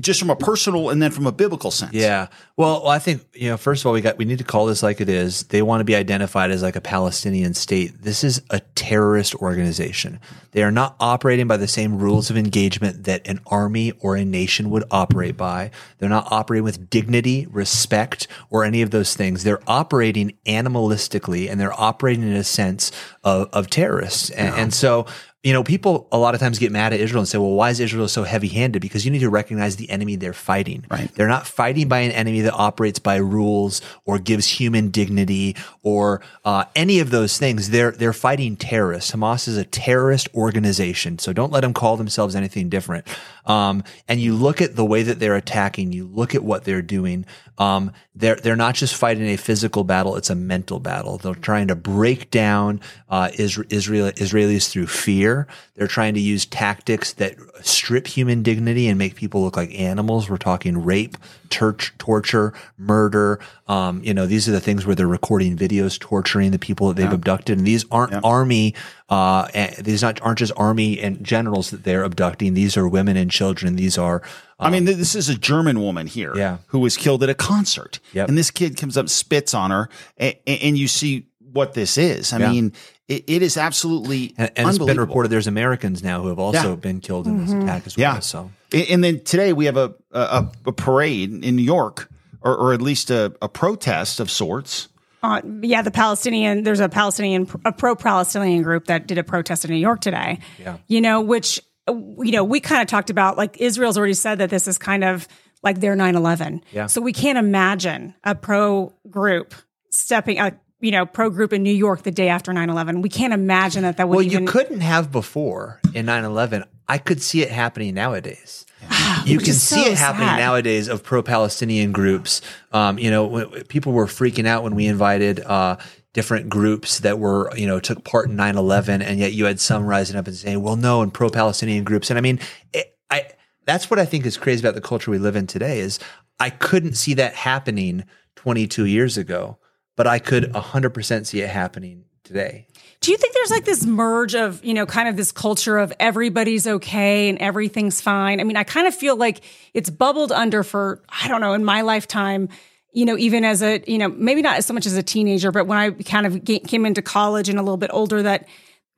just from a personal and then from a biblical sense? Yeah. Well, I think, you know, first of all, we got we need to call this like it is. They want to be identified as like a Palestinian state. This is a terrorist organization. They are not operating by the same rules of engagement that an army or a nation would operate by. They're not operating with dignity, respect, or any of those things. They're operating animalistically, and they're operating in a sense of, of terrorists. And, yeah. and so – you know, people a lot of times get mad at Israel and say, well, why is Israel so heavy-handed? Because you need to recognize the enemy they're fighting. Right. They're not fighting by an enemy that operates by rules or gives human dignity or uh, any of those things. They're they're fighting terrorists. Hamas is a terrorist organization, so don't let them call themselves anything different. Um, and you look at the way that they're attacking. You look at what they're doing. Um, they're they're not just fighting a physical battle. It's a mental battle. They're trying to break down uh, Isra- Israel Israelis through fear. They're trying to use tactics that strip human dignity and make people look like animals. We're talking rape, tur- torture, murder. Um, you know, these are the things where they're recording videos torturing the people that they've yeah. abducted. And these aren't yeah. army. Uh, these not aren't just army and generals that they're abducting. These are women and children. These are. Um, I mean, this is a German woman here yeah. who was killed at a concert, yep. and this kid comes up, spits on her, and, and you see what this is. I yeah. mean. It, it is absolutely and, and unbelievable. It's been reported there's Americans now who have also yeah. been killed in this mm-hmm. attack as well. Yeah. So, and then today we have a a, a parade in New York, or, or at least a, a protest of sorts. Uh, yeah, the Palestinian. There's a Palestinian, a pro-Palestinian group that did a protest in New York today. Yeah, you know, which you know we kind of talked about. Like Israel's already said that this is kind of like their nine eleven. Yeah. So we can't imagine a pro group stepping. Uh, you know, pro-group in New York the day after nine eleven. We can't imagine that that would well, even... Well, you couldn't have before in nine eleven. I could see it happening nowadays. Yeah. You can see so it happening sad. Nowadays of pro-Palestinian groups. Um, you know, when, people were freaking out when we invited uh, different groups that were, you know, took part in nine eleven, and yet you had some rising up and saying, well, no, and pro-Palestinian groups. And I mean, it, I that's what I think is crazy about the culture we live in today is I couldn't see that happening twenty-two years ago. But I could one hundred percent see it happening today. Do you think there's like this merge of, you know, kind of this culture of everybody's okay and everything's fine? I mean, I kind of feel like it's bubbled under for, I don't know, in my lifetime, you know, even as a, you know, maybe not so much as a teenager, but when I kind of came into college and a little bit older that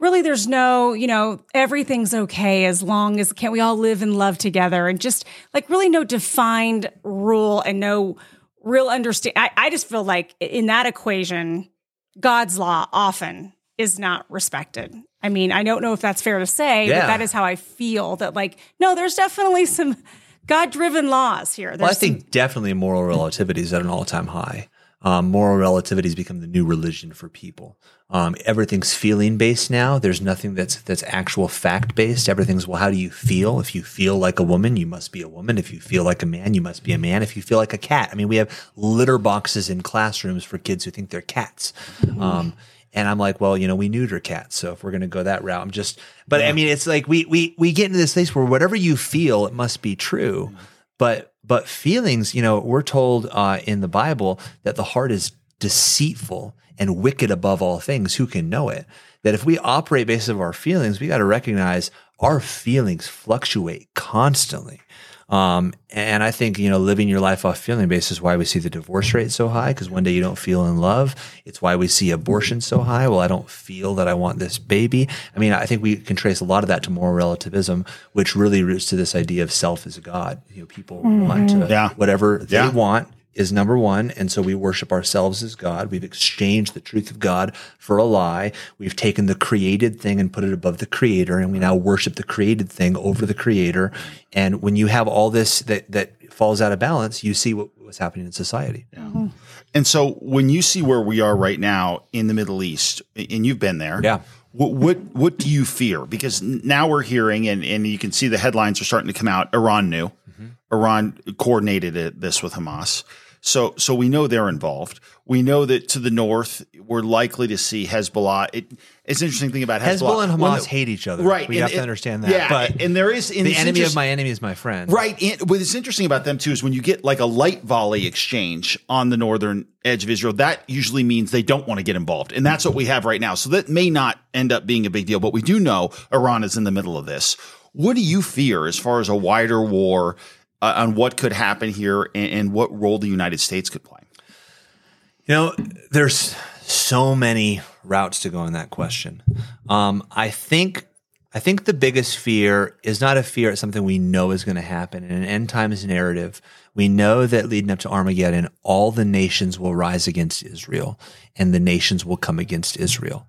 really there's no, you know, everything's okay as long as, can't we all live and love together? And just like really no defined rule and no real understand. I, I just feel like in that equation, God's law often is not respected. I mean, I don't know if that's fair to say, yeah. but that is how I feel that like, no, there's definitely some God-driven laws here. There's well, I think some- definitely moral relativity is at an all-time high. Um, moral relativity has become the new religion for people. Um, everything's feeling-based now. There's nothing that's that's actual fact-based. Everything's, well, how do you feel? If you feel like a woman, you must be a woman. If you feel like a man, you must be a man. If you feel like a cat. I mean, we have litter boxes in classrooms for kids who think they're cats. Um, and I'm like, well, you know, we neuter cats, so if we're going to go that route, I'm just – but, yeah. I mean, it's like we we we get into this place where whatever you feel, it must be true. But – But feelings, you know, we're told uh, in the Bible that the heart is deceitful and wicked above all things. Who can know it? That if we operate based on our feelings, we got to recognize our feelings fluctuate constantly. Um, and I think, you know, living your life off feeling based is why we see the divorce rate so high, because one day you don't feel in love. It's why we see abortion so high. Well, I don't feel that I want this baby. I mean, I think we can trace a lot of that to moral relativism, which really roots to this idea of self as a God. You know, people mm-hmm. want to, yeah. whatever they yeah. want is number one. And so we worship ourselves as God. We've exchanged the truth of God for a lie. We've taken the created thing and put it above the creator. And we now worship the created thing over the creator. And when you have all this that, that falls out of balance, you see what, what's happening in society. Yeah. Mm-hmm. And so when you see where we are right now in the Middle East, and you've been there, yeah. what, what, what do you fear? Because now we're hearing, and, and you can see the headlines are starting to come out, Iran knew. Iran coordinated it, this with Hamas. So so we know they're involved. We know that to the north, we're likely to see Hezbollah. It, it's an interesting thing about Hezbollah. Hezbollah and Hamas well, hate each other. Right. We and, have and, to understand that. Yeah, but and there is, and the enemy of my enemy is my friend. Right. And what's interesting about them, too, is when you get like a light volley exchange on the northern edge of Israel, that usually means they don't want to get involved. And that's what we have right now. So that may not end up being a big deal. But we do know Iran is in the middle of this. What do you fear as far as a wider war uh, on what could happen here and, and what role the United States could play? You know, there's so many routes to go in that question. Um, I think I think the biggest fear is not a fear; it's something we know is going to happen in an end times narrative. We know that leading up to Armageddon, all the nations will rise against Israel, and the nations will come against Israel.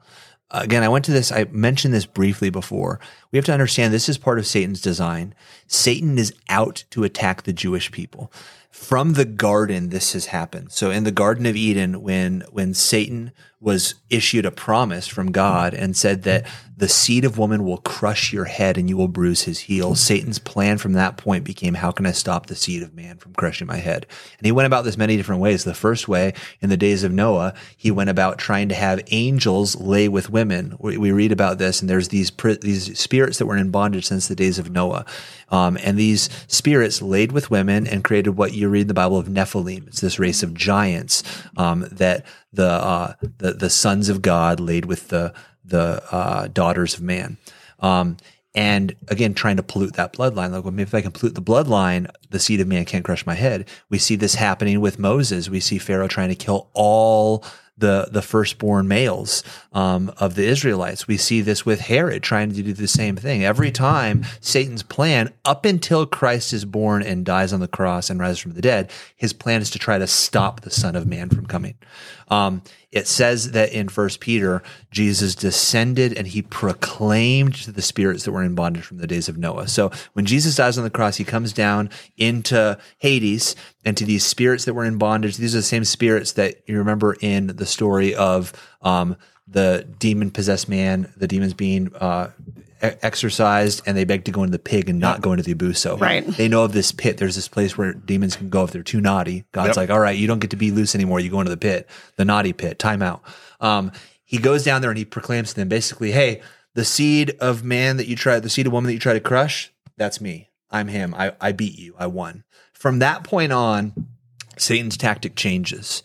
Again, I went to this, I mentioned this briefly before. We have to understand this is part of Satan's design. Satan is out to attack the Jewish people. From the garden, this has happened. So in the Garden of Eden, when when Satan was issued a promise from God and said that the seed of woman will crush your head and you will bruise his heel, Satan's plan from that point became, how can I stop the seed of man from crushing my head? And he went about this many different ways. The first way, in the days of Noah, he went about trying to have angels lay with women. We, we read about this, and there's these these spirits that were in bondage since the days of Noah. Um, and these spirits laid with women and created what you read in the Bible of Nephilim. It's this race of giants um, that the, uh, the the sons of God laid with the the uh, daughters of man. Um, and again, trying to pollute that bloodline. Like, well, maybe if I can pollute the bloodline, the seed of man can't crush my head. We see this happening with Moses. We see Pharaoh trying to kill all the the firstborn males um, of the Israelites. We see this with Herod trying to do the same thing. Every time, Satan's plan, up until Christ is born and dies on the cross and rises from the dead, his plan is to try to stop the Son of Man from coming. Um, it says that in First Peter, Jesus descended and he proclaimed to the spirits that were in bondage from the days of Noah. So when Jesus dies on the cross, he comes down into Hades and to these spirits that were in bondage. These are the same spirits that you remember in the story of um, the demon-possessed man, the demons being uh, exorcised, and they beg to go into the pig and not go into the abuso. Right. They know of this pit. There's this place where demons can go if they're too naughty. God's yep. like, all right, you don't get to be loose anymore. You go into the pit, the naughty pit, time out. Um, he goes down there and he proclaims to them basically, hey, the seed of man that you try, the seed of woman that you try to crush, that's me. I'm him. I, I beat you. I won. From that point on, Satan's tactic changes.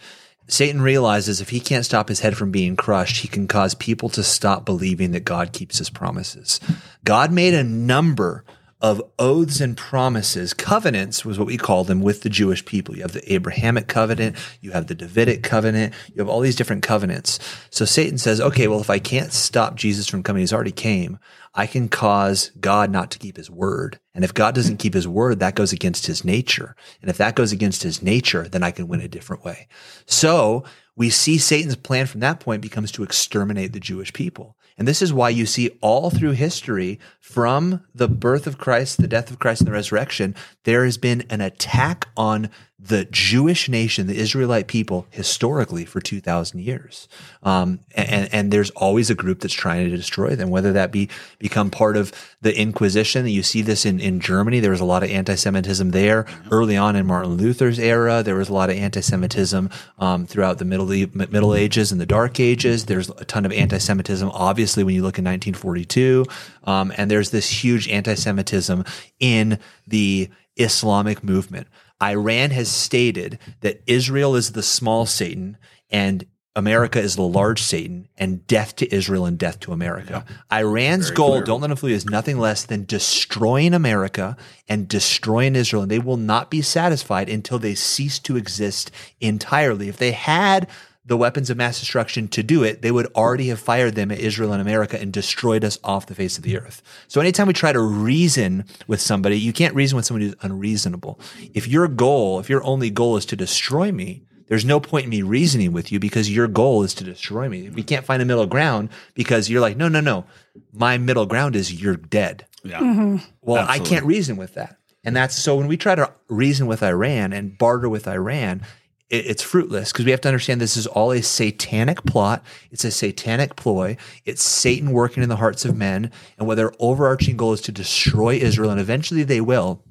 Satan realizes if he can't stop his head from being crushed, he can cause people to stop believing that God keeps his promises. God made a number of oaths and promises. Covenants was what we call them with the Jewish people. You have the Abrahamic covenant. You have the Davidic covenant. You have all these different covenants. So Satan says, okay, well, if I can't stop Jesus from coming, he's already came, I can cause God not to keep his word. And if God doesn't keep his word, that goes against his nature. And if that goes against his nature, then I can win a different way. So we see Satan's plan from that point becomes to exterminate the Jewish people. And this is why you see all through history, from the birth of Christ, the death of Christ, and the resurrection, there has been an attack on the Jewish nation, the Israelite people, historically for two thousand years. Um, and, and there's always a group that's trying to destroy them, whether that be become part of the Inquisition. You see this in, in Germany. There was a lot of anti-Semitism there. Early on in Martin Luther's era, there was a lot of anti-Semitism um, throughout the Middle, Middle Ages and the Dark Ages. There's a ton of anti-Semitism, obviously, when you look in nineteen forty-two. Um, and there's this huge anti-Semitism in the Islamic movement. Iran has stated that Israel is the small Satan and America is the large Satan, and death to Israel and death to America. Yeah. Iran's Very goal, clear. Don't let them flee, is nothing less than destroying America and destroying Israel. And they will not be satisfied until they cease to exist entirely. If they had the weapons of mass destruction to do it, they would already have fired them at Israel and America and destroyed us off the face of the earth. So anytime we try to reason with somebody, you can't reason with somebody who's unreasonable. If your goal, if your only goal is to destroy me, there's no point in me reasoning with you because your goal is to destroy me. We can't find a middle ground because you're like, no, no, no, my middle ground is you're dead. Yeah. Mm-hmm. Well, absolutely. I can't reason with that. And that's so when we try to reason with Iran and barter with Iran, it's fruitless because we have to understand this is all a satanic plot. It's a satanic ploy. It's Satan working in the hearts of men. And what their overarching goal is to destroy Israel, and eventually they will.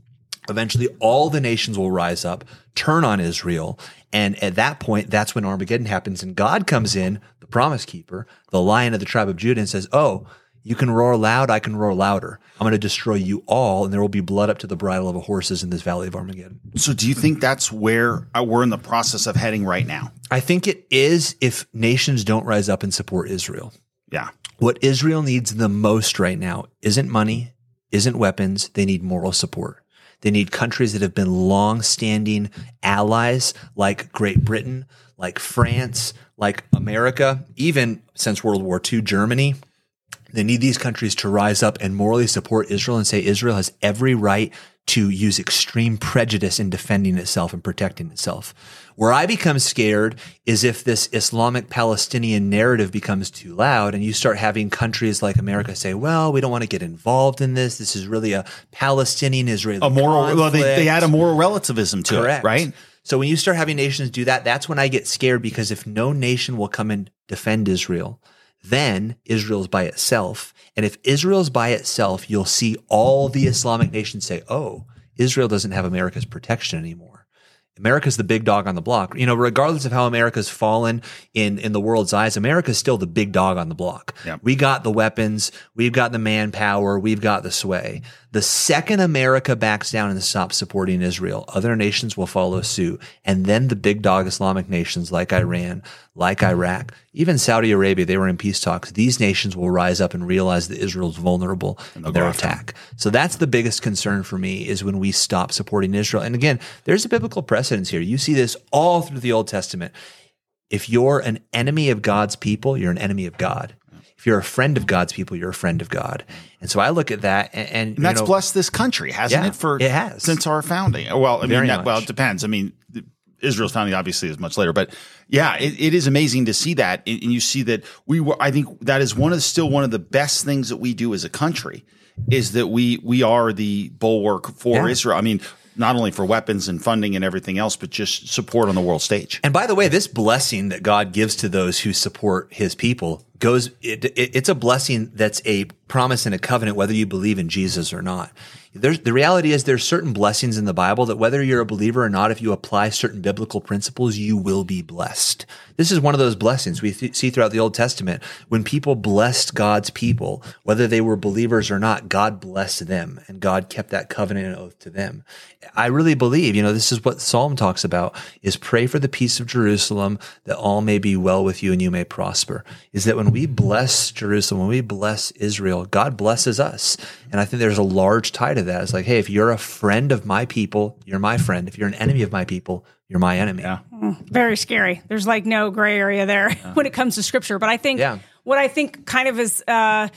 Eventually, all the nations will rise up, turn on Israel, and at that point, that's when Armageddon happens, and God comes in, the promise keeper, the lion of the tribe of Judah, and says, oh, you can roar loud, I can roar louder. I'm going to destroy you all, and there will be blood up to the bridle of a horses in this valley of Armageddon. So do you think that's where we're in the process of heading right now? I think it is if nations don't rise up and support Israel. Yeah. What Israel needs the most right now isn't money, isn't weapons. They need moral support. They need countries that have been long-standing allies like Great Britain, like France, like America, even since World War Two, Germany. They need these countries to rise up and morally support Israel and say Israel has every right to use extreme prejudice in defending itself and protecting itself. Where I become scared is if this Islamic Palestinian narrative becomes too loud and you start having countries like America say, well, we don't want to get involved in this. This is really a Palestinian-Israeli a moral, conflict. Well, they, they add a moral relativism to Correct. It, right? So when you start having nations do that, that's when I get scared, because if no nation will come and defend Israel, then Israel's by itself. And if Israel's by itself, you'll see all the Islamic nations say, oh, Israel doesn't have America's protection anymore. America's the big dog on the block. You know, regardless of how America's fallen in, in the world's eyes, America's still the big dog on the block. Yeah. We got the weapons. We've got the manpower. We've got the sway. The second America backs down and stops supporting Israel, other nations will follow suit. And then the big dog Islamic nations like Iran, like Iraq, even Saudi Arabia, they were in peace talks. These nations will rise up and realize that Israel's vulnerable in their attack. So that's the biggest concern for me, is when we stop supporting Israel. And again, there's a biblical precedence here. You see this all through the Old Testament. If you're an enemy of God's people, you're an enemy of God. If you're a friend of God's people, you're a friend of God. And so I look at that, and, and, and you that's know, blessed this country, hasn't yeah, it? For it has. Since our founding. Well, I mean, that, well, it depends. I mean, Israel's founding obviously is much later, but yeah, it, it is amazing to see that. And you see that we were, I think that is one of still one of the best things that we do as a country, is that we, we are the bulwark for yeah. Israel. I mean, not only for weapons and funding and everything else, but just support on the world stage. And by the way, this blessing that God gives to those who support his people goes, it, it, it's a blessing that's a promise and a covenant, whether you believe in Jesus or not. There's, the reality is there's certain blessings in the Bible that whether you're a believer or not, if you apply certain biblical principles, you will be blessed. This is one of those blessings we th- see throughout the Old Testament. When people blessed God's people, whether they were believers or not, God blessed them, and God kept that covenant and oath to them. I really believe, you know, this is what Psalm talks about, is pray for the peace of Jerusalem, that all may be well with you and you may prosper, is that when When we bless Jerusalem, when we bless Israel, God blesses us. And I think there's a large tie to that. It's like, hey, if you're a friend of my people, you're my friend. If you're an enemy of my people, you're my enemy. Yeah. Very scary. There's like no gray area there yeah. when it comes to scripture. But I think yeah. what I think kind of is, uh,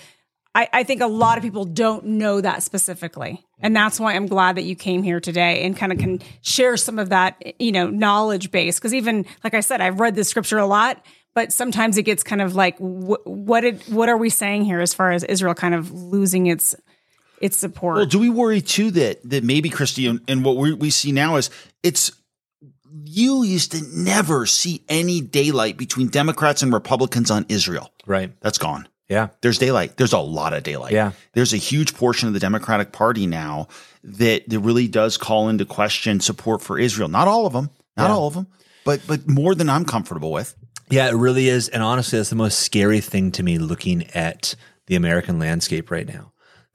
I, I think a lot of people don't know that specifically. And that's why I'm glad that you came here today and kind of can share some of that, you know, knowledge base. Because even, like I said, I've read this scripture a lot, but sometimes it gets kind of like, wh- what did, what are we saying here as far as Israel kind of losing its its support? Well, do we worry too that that maybe, Christy, and, and what we, we see now is it's you used to never see any daylight between Democrats and Republicans on Israel. Right. That's gone. Yeah. There's daylight. There's a lot of daylight. Yeah. There's a huge portion of the Democratic Party now that, that really does call into question support for Israel. Not all of them. Not yeah. all of them. But but more than I'm comfortable with. Yeah, it really is. And honestly, that's the most scary thing to me, looking at the American landscape right now.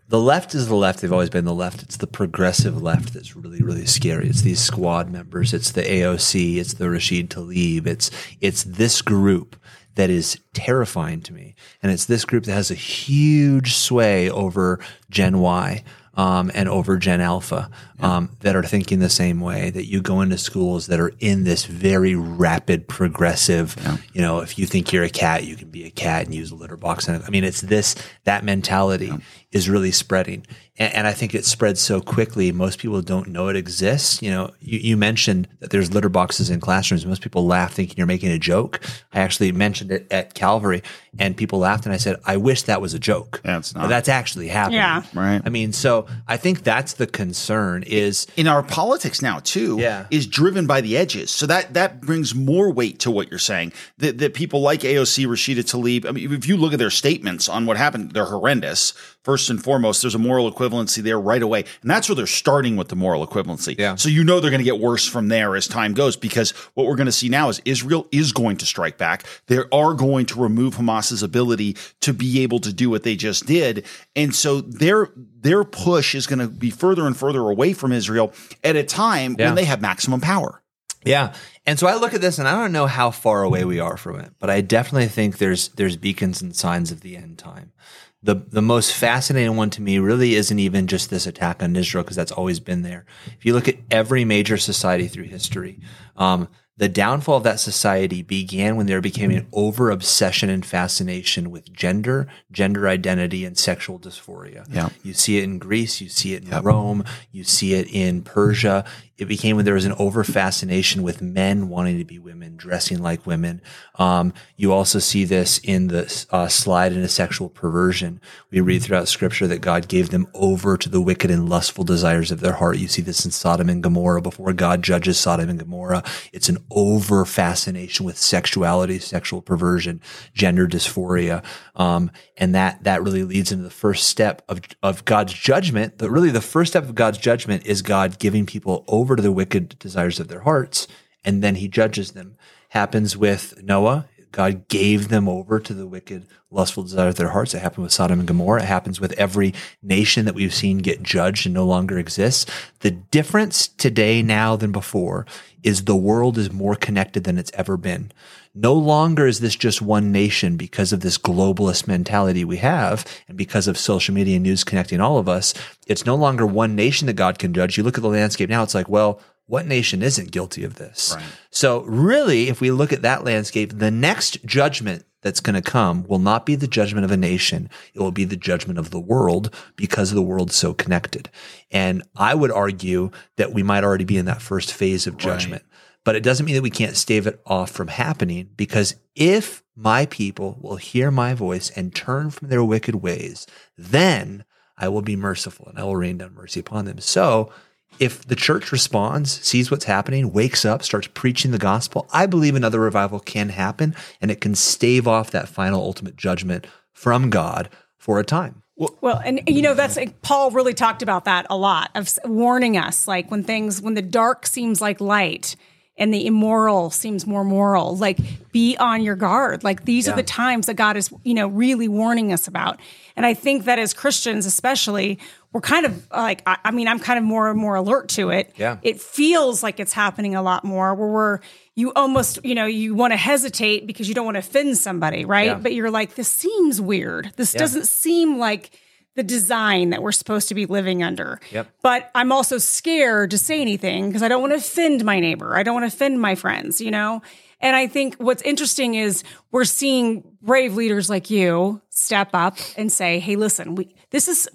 The left is the left. They've always been the left. It's the progressive left that's really, really scary. It's these squad members. It's the A O C. It's the Rashid Tlaib. It's, it's this group that is terrifying to me. And it's this group that has a huge sway over Gen Y. Um, and over Gen Alpha, um, yeah. that are thinking the same way, that you go into schools that are in this very rapid progressive, yeah. you know, if you think you're a cat, you can be a cat and use a litter box. And I mean, it's this, that mentality yeah. is really spreading. And, and I think it spreads so quickly. Most people don't know it exists. You know, you, you mentioned that there's litter boxes in classrooms. Most people laugh thinking you're making a joke. I actually mentioned it at Calvary and people laughed and I said, I wish that was a joke. Yeah, it's not. But that's actually happening. Yeah. Right. I mean, so, I think that's the concern is in our politics now too yeah. is driven by the edges. So that, that brings more weight to what you're saying, that, that people like A O C, Rashida Tlaib, I mean, if you look at their statements on what happened, they're horrendous. first and foremost, there's a moral equivalency there right away. And that's where they're starting with the moral equivalency. Yeah. So you know they're going to get worse from there as time goes, because what we're going to see now is Israel is going to strike back. They are going to remove Hamas's ability to be able to do what they just did. And so their their push is going to be further and further away from Israel at a time yeah. when they have maximum power. Yeah. And so I look at this and I don't know how far away we are from it, but I definitely think there's there's beacons and signs of the end time. The the most fascinating one to me really isn't even just this attack on Israel, because that's always been there. If you look at every major society through history, um, the downfall of that society began when there became an over-obsession and fascination with gender, gender identity, and sexual dysphoria. Yeah. You see it in Greece. You see it in yeah. Rome. You see it in Persia. It became when there was an over-fascination with men wanting to be women, dressing like women. Um, you also see this in the uh, slide into sexual perversion. We read throughout Scripture that God gave them over to the wicked and lustful desires of their heart. You see this in Sodom and Gomorrah before God judges Sodom and Gomorrah. It's an over fascination with sexuality, sexual perversion, gender dysphoria. Um, and that, that really leads into the first step of, of God's judgment. But really the first step of God's judgment is God giving people over to the wicked desires of their hearts. And then he judges them. Happens with Noah. God gave them over to the wicked, lustful desire of their hearts. It happened with Sodom and Gomorrah. It happens with every nation that we've seen get judged and no longer exists. The difference today now than before is the world is more connected than it's ever been. No longer is this just one nation because of this globalist mentality we have and because of social media and news connecting all of us. It's no longer one nation that God can judge. You look at the landscape now, it's like, well, what nation isn't guilty of this? Right. So really, if we look at that landscape, the next judgment that's going to come will not be the judgment of a nation. It will be the judgment of the world, because the world's so connected. And I would argue that we might already be in that first phase of judgment. Right. But it doesn't mean that we can't stave it off from happening, because if my people will hear my voice and turn from their wicked ways, then I will be merciful and I will rain down mercy upon them. So if the church responds, sees what's happening, wakes up, starts preaching the gospel, I believe another revival can happen, and it can stave off that final ultimate judgment from God for a time. Well, well and you know, that's like, Paul really talked about that a lot, of warning us, like when things, when the dark seems like light and the immoral seems more moral, like be on your guard. Like these yeah. are the times that God is, you know, really warning us about. And I think that as Christians, especially, we're kind of like, I, I mean, I'm kind of more and more alert to it. Yeah. It feels like it's happening a lot more, where we're, you almost, you know, you want to hesitate because you don't want to offend somebody, right? Yeah. But you're like, this seems weird. This yeah. doesn't seem like the design that we're supposed to be living under. Yep. But I'm also scared to say anything because I don't want to offend my neighbor. I don't want to offend my friends, you know? And I think what's interesting is we're seeing brave leaders like you step up and say, hey, listen, we this is...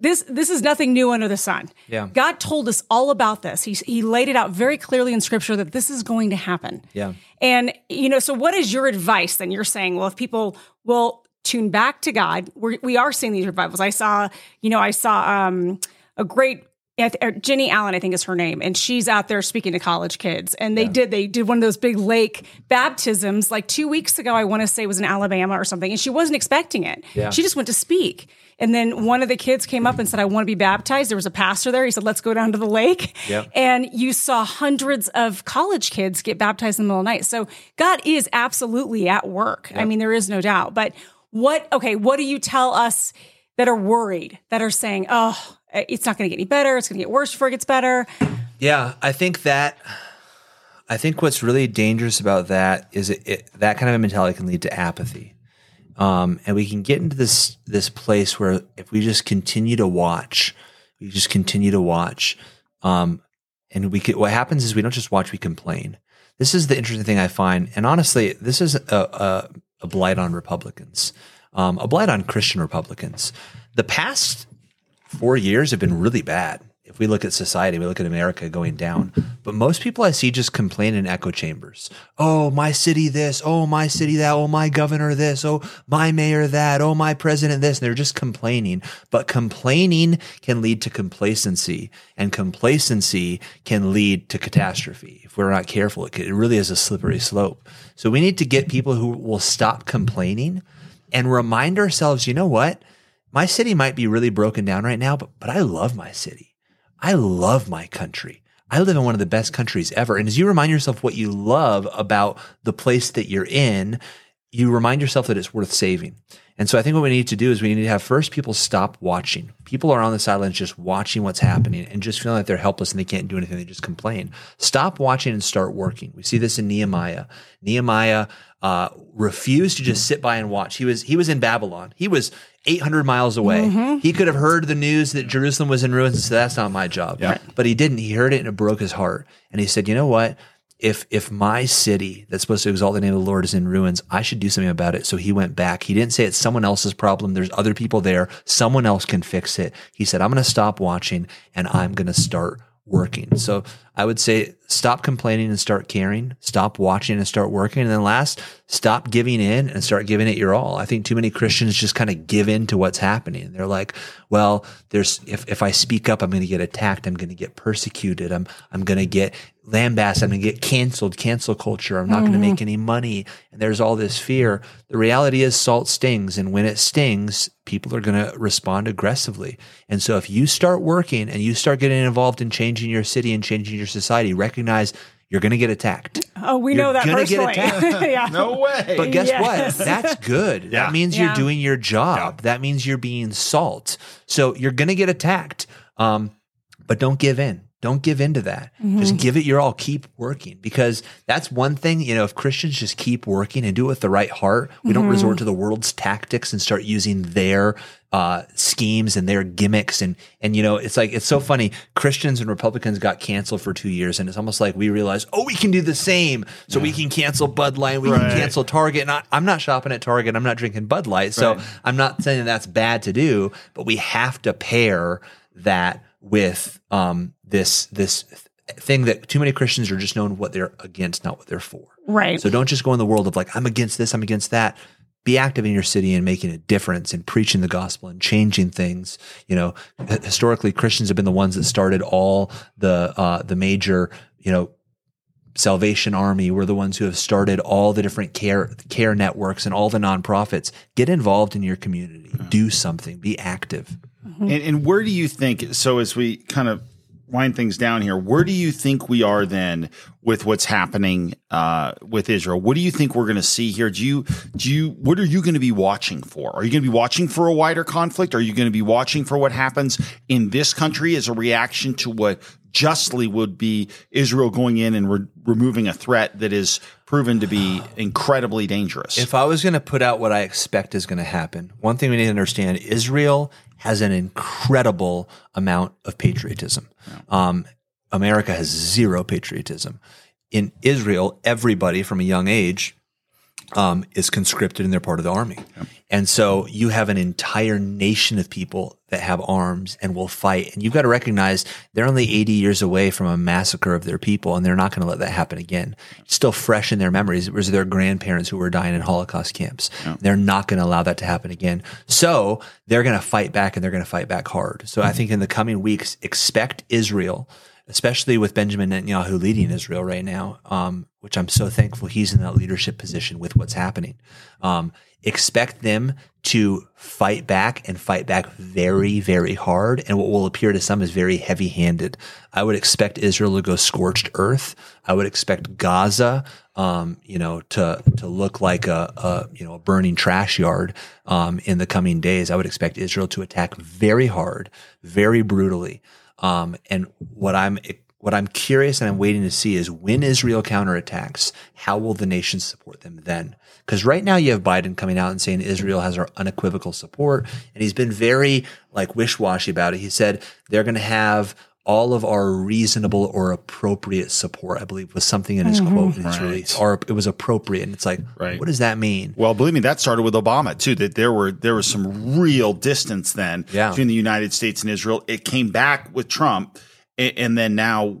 This this is nothing new under the sun. Yeah. God told us all about this. He he laid it out very clearly in Scripture that this is going to happen. Yeah. And you know, so what is your advice then? You're saying, well, if people will tune back to God, we're, we are seeing these revivals. I saw, you know, I saw um, a great Jenny Allen, I think is her name, and she's out there speaking to college kids. And they yeah. did they did one of those big lake baptisms like two weeks ago. I want to say it was in Alabama or something, and she wasn't expecting it. Yeah. She just went to speak. And then one of the kids came up and said, I want to be baptized. There was a pastor there. He said, let's go down to the lake. Yep. And you saw hundreds of college kids get baptized in the middle of the night. So God is absolutely at work. Yep. I mean, there is no doubt. But what, okay, what do you tell us that are worried, that are saying, oh, it's not going to get any better. It's going to get worse before it gets better. Yeah, I think that, I think what's really dangerous about that is it, it, that kind of a mentality can lead to apathy. Um, and we can get into this this place where if we just continue to watch, we just continue to watch, um, and we can, what happens is we don't just watch, we complain. This is the interesting thing I find, and honestly, this is a, a, a blight on Republicans, um, a blight on Christian Republicans. The past four years have been really bad. If we look at society, we look at America going down. But most people I see just complain in echo chambers. Oh, my city this. Oh, my city that. Oh, my governor this. Oh, my mayor that. Oh, my president this. And they're just complaining. But complaining can lead to complacency. And complacency can lead to catastrophe. If we're not careful, it really is a slippery slope. So we need to get people who will stop complaining and remind ourselves, you know what? My city might be really broken down right now, but, but I love my city. I love my country. I live in one of the best countries ever. And as you remind yourself what you love about the place that you're in, you remind yourself that it's worth saving. And so I think what we need to do is we need to have first people stop watching. People are on the sidelines just watching what's happening and just feeling like they're helpless and they can't do anything. They just complain. Stop watching and start working. We see this in Nehemiah. Nehemiah uh, refused to just sit by and watch. He was he was in Babylon. He was eight hundred miles away. Mm-hmm. He could have heard the news that Jerusalem was in ruins and said, that's not my job. Yeah. But he didn't. He heard it and it broke his heart. And he said, you know what? If if my city that's supposed to exalt the name of the Lord is in ruins, I should do something about it. So he went back. He didn't say it's someone else's problem. There's other people there. Someone else can fix it. He said, I'm going to stop watching and I'm going to start working. So I would say stop complaining and start caring. Stop watching and start working. And then last, stop giving in and start giving it your all. I think too many Christians just kind of give in to what's happening. They're like, well, there's if if I speak up, I'm going to get attacked. I'm going to get persecuted. I'm I'm going to get lambasted. I'm going to get canceled, cancel culture. I'm not mm-hmm. going to make any money. And there's all this fear. The reality is salt stings. And when it stings, people are going to respond aggressively. And so if you start working and you start getting involved in changing your city and changing your society, recognize you're going to get attacked. Oh, we you're know that personally. Yeah. No way. But guess yes. what? That's good. Yeah. That means yeah. you're doing your job. Yeah. That means you're being salt. So you're going to get attacked. Um, but don't give in. Don't give in to that. Mm-hmm. Just give it your all. Keep working, because that's one thing, you know, if Christians just keep working and do it with the right heart, we mm-hmm. don't resort to the world's tactics and start using their uh, schemes and their gimmicks. And, and, you know, it's like, it's so funny. Christians and Republicans got canceled for two years and it's almost like we realize, oh, we can do the same. So yeah. we can cancel Bud Light. We right. can cancel Target. And I, I'm not shopping at Target. I'm not drinking Bud Light. So right. I'm not saying that's bad to do, but we have to pair that with um, this this thing that too many Christians are just knowing what they're against, not what they're for. Right. So don't just go in the world of like, I'm against this, I'm against that. Be active in your city and making a difference and preaching the gospel and changing things. You know, historically, Christians have been the ones that started all the uh, the major, you know, Salvation Army. We're the ones who have started all the different care care networks and all the nonprofits. Get involved in your community. Mm-hmm. Do something. Be active. Mm-hmm. And, and where do you think, so as we kind of wind things down here, where do you think we are then with what's happening uh, with Israel? What do you think we're going to see here? Do you, do you, what are you going to be watching for? Are you going to be watching for a wider conflict? Are you going to be watching for what happens in this country as a reaction to what justly would be Israel going in and re- removing a threat that is proven to be incredibly dangerous? If I was going to put out what I expect is going to happen, one thing we need to understand, Israel has an incredible amount of patriotism. Um, America has zero patriotism. In Israel, everybody from a young age um, is conscripted and they're part of the army. Yep. And so you have an entire nation of people that have arms and will fight. And you've got to recognize they're only eighty years away from a massacre of their people, and they're not going to let that happen again. It's still fresh in their memories. It was their grandparents who were dying in Holocaust camps. Yeah. They're not going to allow that to happen again. So they're going to fight back, and they're going to fight back hard. So mm-hmm. I think in the coming weeks, expect Israel, especially with Benjamin Netanyahu leading Israel right now, um, which I'm so thankful he's in that leadership position with what's happening. Um, expect them to fight back and fight back very, very hard. And what will appear to some is very heavy-handed. I would expect Israel to go scorched earth. I would expect Gaza, um, you know, to to look like a, a you know a burning trash yard um, in the coming days. I would expect Israel to attack very hard, very brutally. Um, and what I'm what I'm curious and I'm waiting to see is when Israel counterattacks, how will the nations support them then? Because right now you have Biden coming out and saying Israel has our unequivocal support, and he's been very like wish-washy about it. He said they're going to have all of our reasonable or appropriate support, I believe, was something in his mm-hmm. quote in his right. release. Or it was appropriate, and it's like, right. what does that mean? Well, believe me, that started with Obama too. That there were there was some real distance then yeah. between the United States and Israel. It came back with Trump, and, and then now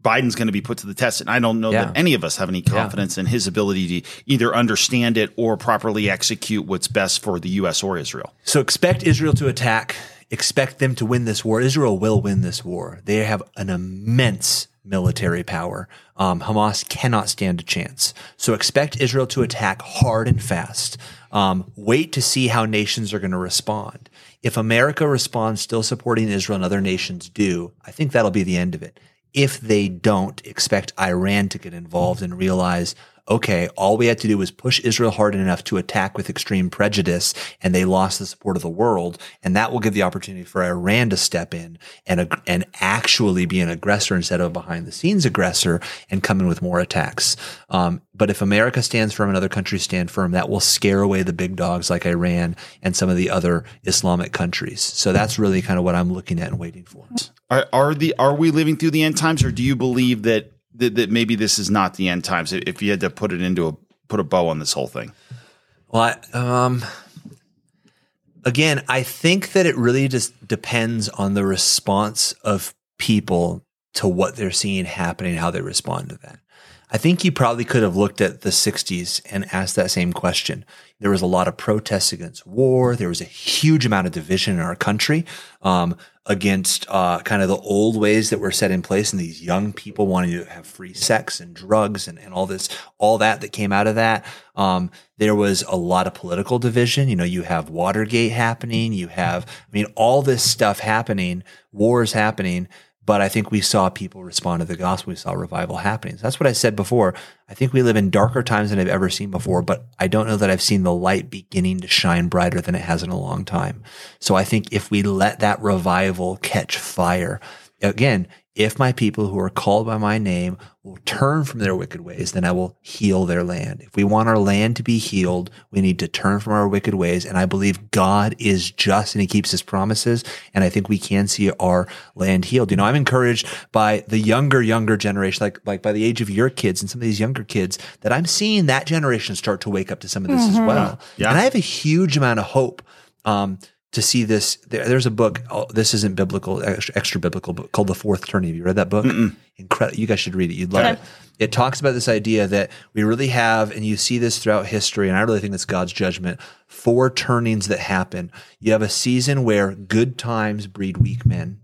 Biden's going to be put to the test, and I don't know yeah. that any of us have any confidence yeah. in his ability to either understand it or properly execute what's best for the U S or Israel. So expect Israel to attack. Expect them to win this war. Israel will win this war. They have an immense military power. Um, Hamas cannot stand a chance. So expect Israel to attack hard and fast. Um, wait to see how nations are going to respond. If America responds still supporting Israel and other nations do, I think that'll be the end of it. If they don't, expect Iran to get involved and realize, okay, all we had to do was push Israel hard enough to attack with extreme prejudice, and they lost the support of the world. And that will give the opportunity for Iran to step in and and actually be an aggressor instead of a behind-the-scenes aggressor and come in with more attacks. Um, but if America stands firm and other countries stand firm, that will scare away the big dogs like Iran and some of the other Islamic countries. So that's really kind of what I'm looking at and waiting for. Are, are the are we living through the end times, or do you believe that that maybe this is not the end times? If you had to put it into a put a bow on this whole thing, well, I, um, again, I think that it really just depends on the response of people to what they're seeing happening, how they respond to that. I think you probably could have looked at the sixties and asked that same question. There was a lot of protests against war. There was a huge amount of division in our country um, against uh, kind of the old ways that were set in place, and these young people wanting to have free sex and drugs and, and all this, all that that came out of that. Um, there was a lot of political division. You know, you have Watergate happening. You have, I mean, all this stuff happening, wars happening. But I think we saw people respond to the gospel. We saw revival happening. So that's what I said before. I think we live in darker times than I've ever seen before, but I don't know that I've seen the light beginning to shine brighter than it has in a long time. So I think if we let that revival catch fire, again, if my people who are called by my name will turn from their wicked ways, then I will heal their land. If we want our land to be healed, we need to turn from our wicked ways. And I believe God is just and he keeps his promises. And I think we can see our land healed. You know, I'm encouraged by the younger, younger generation, like, like by the age of your kids and some of these younger kids, that I'm seeing that generation start to wake up to some of this mm-hmm. as well. Yeah. And I have a huge amount of hope. Um, to see this, there, there's a book, oh, this isn't biblical, extra, extra biblical book called The Fourth Turning. Have you read that book? Incredible. You guys should read it. You'd love okay. it. It talks about this idea that we really have, and you see this throughout history, and I really think that's God's judgment, four turnings that happen. You have a season where good times breed weak men.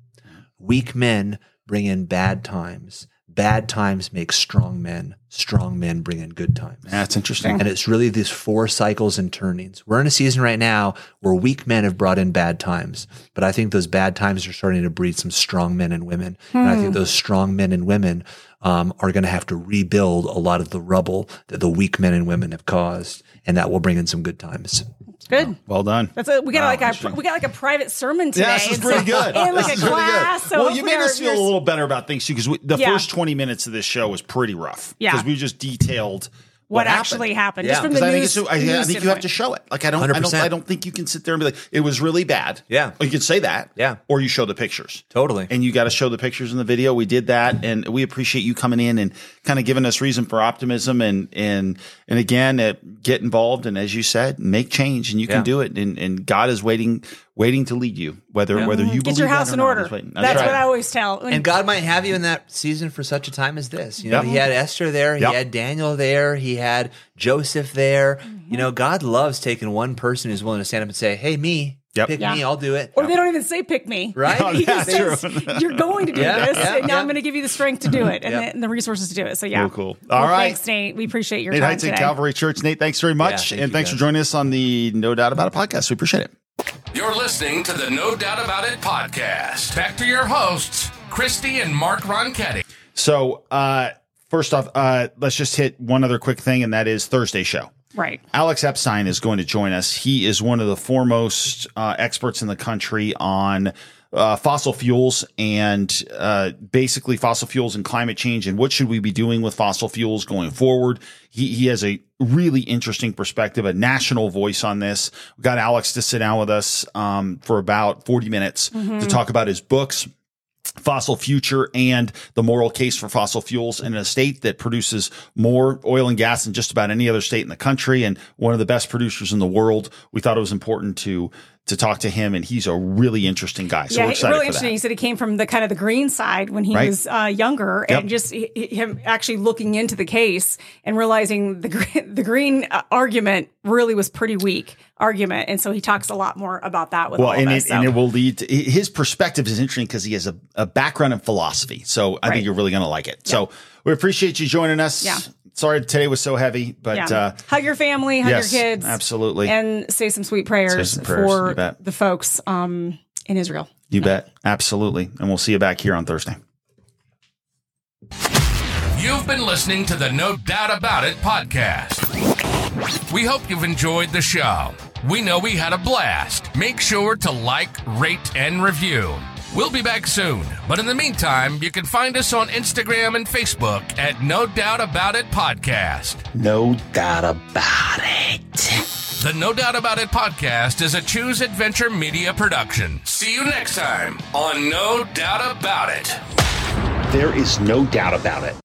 Weak men bring in bad times. Bad times make strong men. Strong men bring in good times. That's interesting. And it's really these four cycles and turnings. We're in a season right now where weak men have brought in bad times, but I think those bad times are starting to breed some strong men and women. Hmm. And I think those strong men and women um, are going to have to rebuild a lot of the rubble that the weak men and women have caused, and that will bring in some good times. Good. Well done. That's a, we got wow, like a we got like a private sermon today. Yeah, this is pretty good. And like this a class. So well, you made us feel a little better about things too, because the yeah. first twenty minutes of this show was pretty rough. Yeah, because we just detailed what, what happened. actually happened. Yeah, just from the I news. Think, I, news I think you have to show it. Like I don't, I don't, I don't think you can sit there and be like, it was really bad. Yeah, or you could say that. Yeah, or you show the pictures. Totally. And you got to show the pictures in the video. We did that, and we appreciate you coming in and kind of giving us reason for optimism. And and and again, uh, get involved, and as you said, make change, and you yeah. can do it. And and God is waiting. Waiting to lead you, whether yeah. whether you get your house in order. That's, That's right. What I always tell. And God might have you in that season for such a time as this. You know, yep. He had Esther there, He yep. had Daniel there, He had Joseph there. Mm-hmm. You know, God loves taking one person who's willing to stand up and say, "Hey, me, yep. pick yeah. me, I'll do it." Or yep. they don't even say, "Pick me," right? No, he just says, "You're going to do yeah, this, yeah, and now yeah. I'm going to give you the strength to do it and, yep. the, and the resources to do it." So yeah, cool. cool. All well, right, thanks, Nate. We appreciate your Nate time Heitzig today. Nate Heitzig, Calvary Church. Nate, thanks very much, yeah, thank and thanks guys. for joining us on the No Doubt About It podcast. We appreciate it. You're listening to the No Doubt About It podcast. Back to your hosts, Christy and Mark Ronchetti. So uh, first off, uh, let's just hit one other quick thing, and that is Thursday show. Right. Alex Epstein is going to join us. He is one of the foremost uh, experts in the country on uh, fossil fuels and uh, basically fossil fuels and climate change and what should we be doing with fossil fuels going forward. He, he has a really interesting perspective, a national voice on this. We got Alex to sit down with us um, for about forty minutes mm-hmm. to talk about his books, Fossil Future and The Moral Case for Fossil Fuels, in a state that produces more oil and gas than just about any other state in the country and one of the best producers in the world. We thought it was important to to talk to him, and he's a really interesting guy. So yeah, we're excited really for interesting. That. He said he came from the kind of the green side when he right? was uh, younger, yep. and just he, him actually looking into the case and realizing the green, the green argument really was pretty weak argument, and so he talks a lot more about that with well, all and of us. It, so. And it will lead to his perspective is interesting because he has a, a background in philosophy. So I right. think you're really going to like it. Yep. So we appreciate you joining us. Yeah. Sorry today was so heavy, but yeah. uh, hug your family, hug yes, your kids, absolutely, and say some sweet prayers, some prayers for the folks um, in Israel. You no. bet, absolutely, and we'll see you back here on Thursday. You've been listening to the No Doubt About It podcast. We hope you've enjoyed the show. We know we had a blast. Make sure to like, rate, and review. We'll be back soon, but in the meantime, you can find us on Instagram and Facebook at No Doubt About It Podcast. No Doubt About It. The No Doubt About It Podcast is a Choose Adventure Media production. See you next time on No Doubt About It. There is no doubt about it.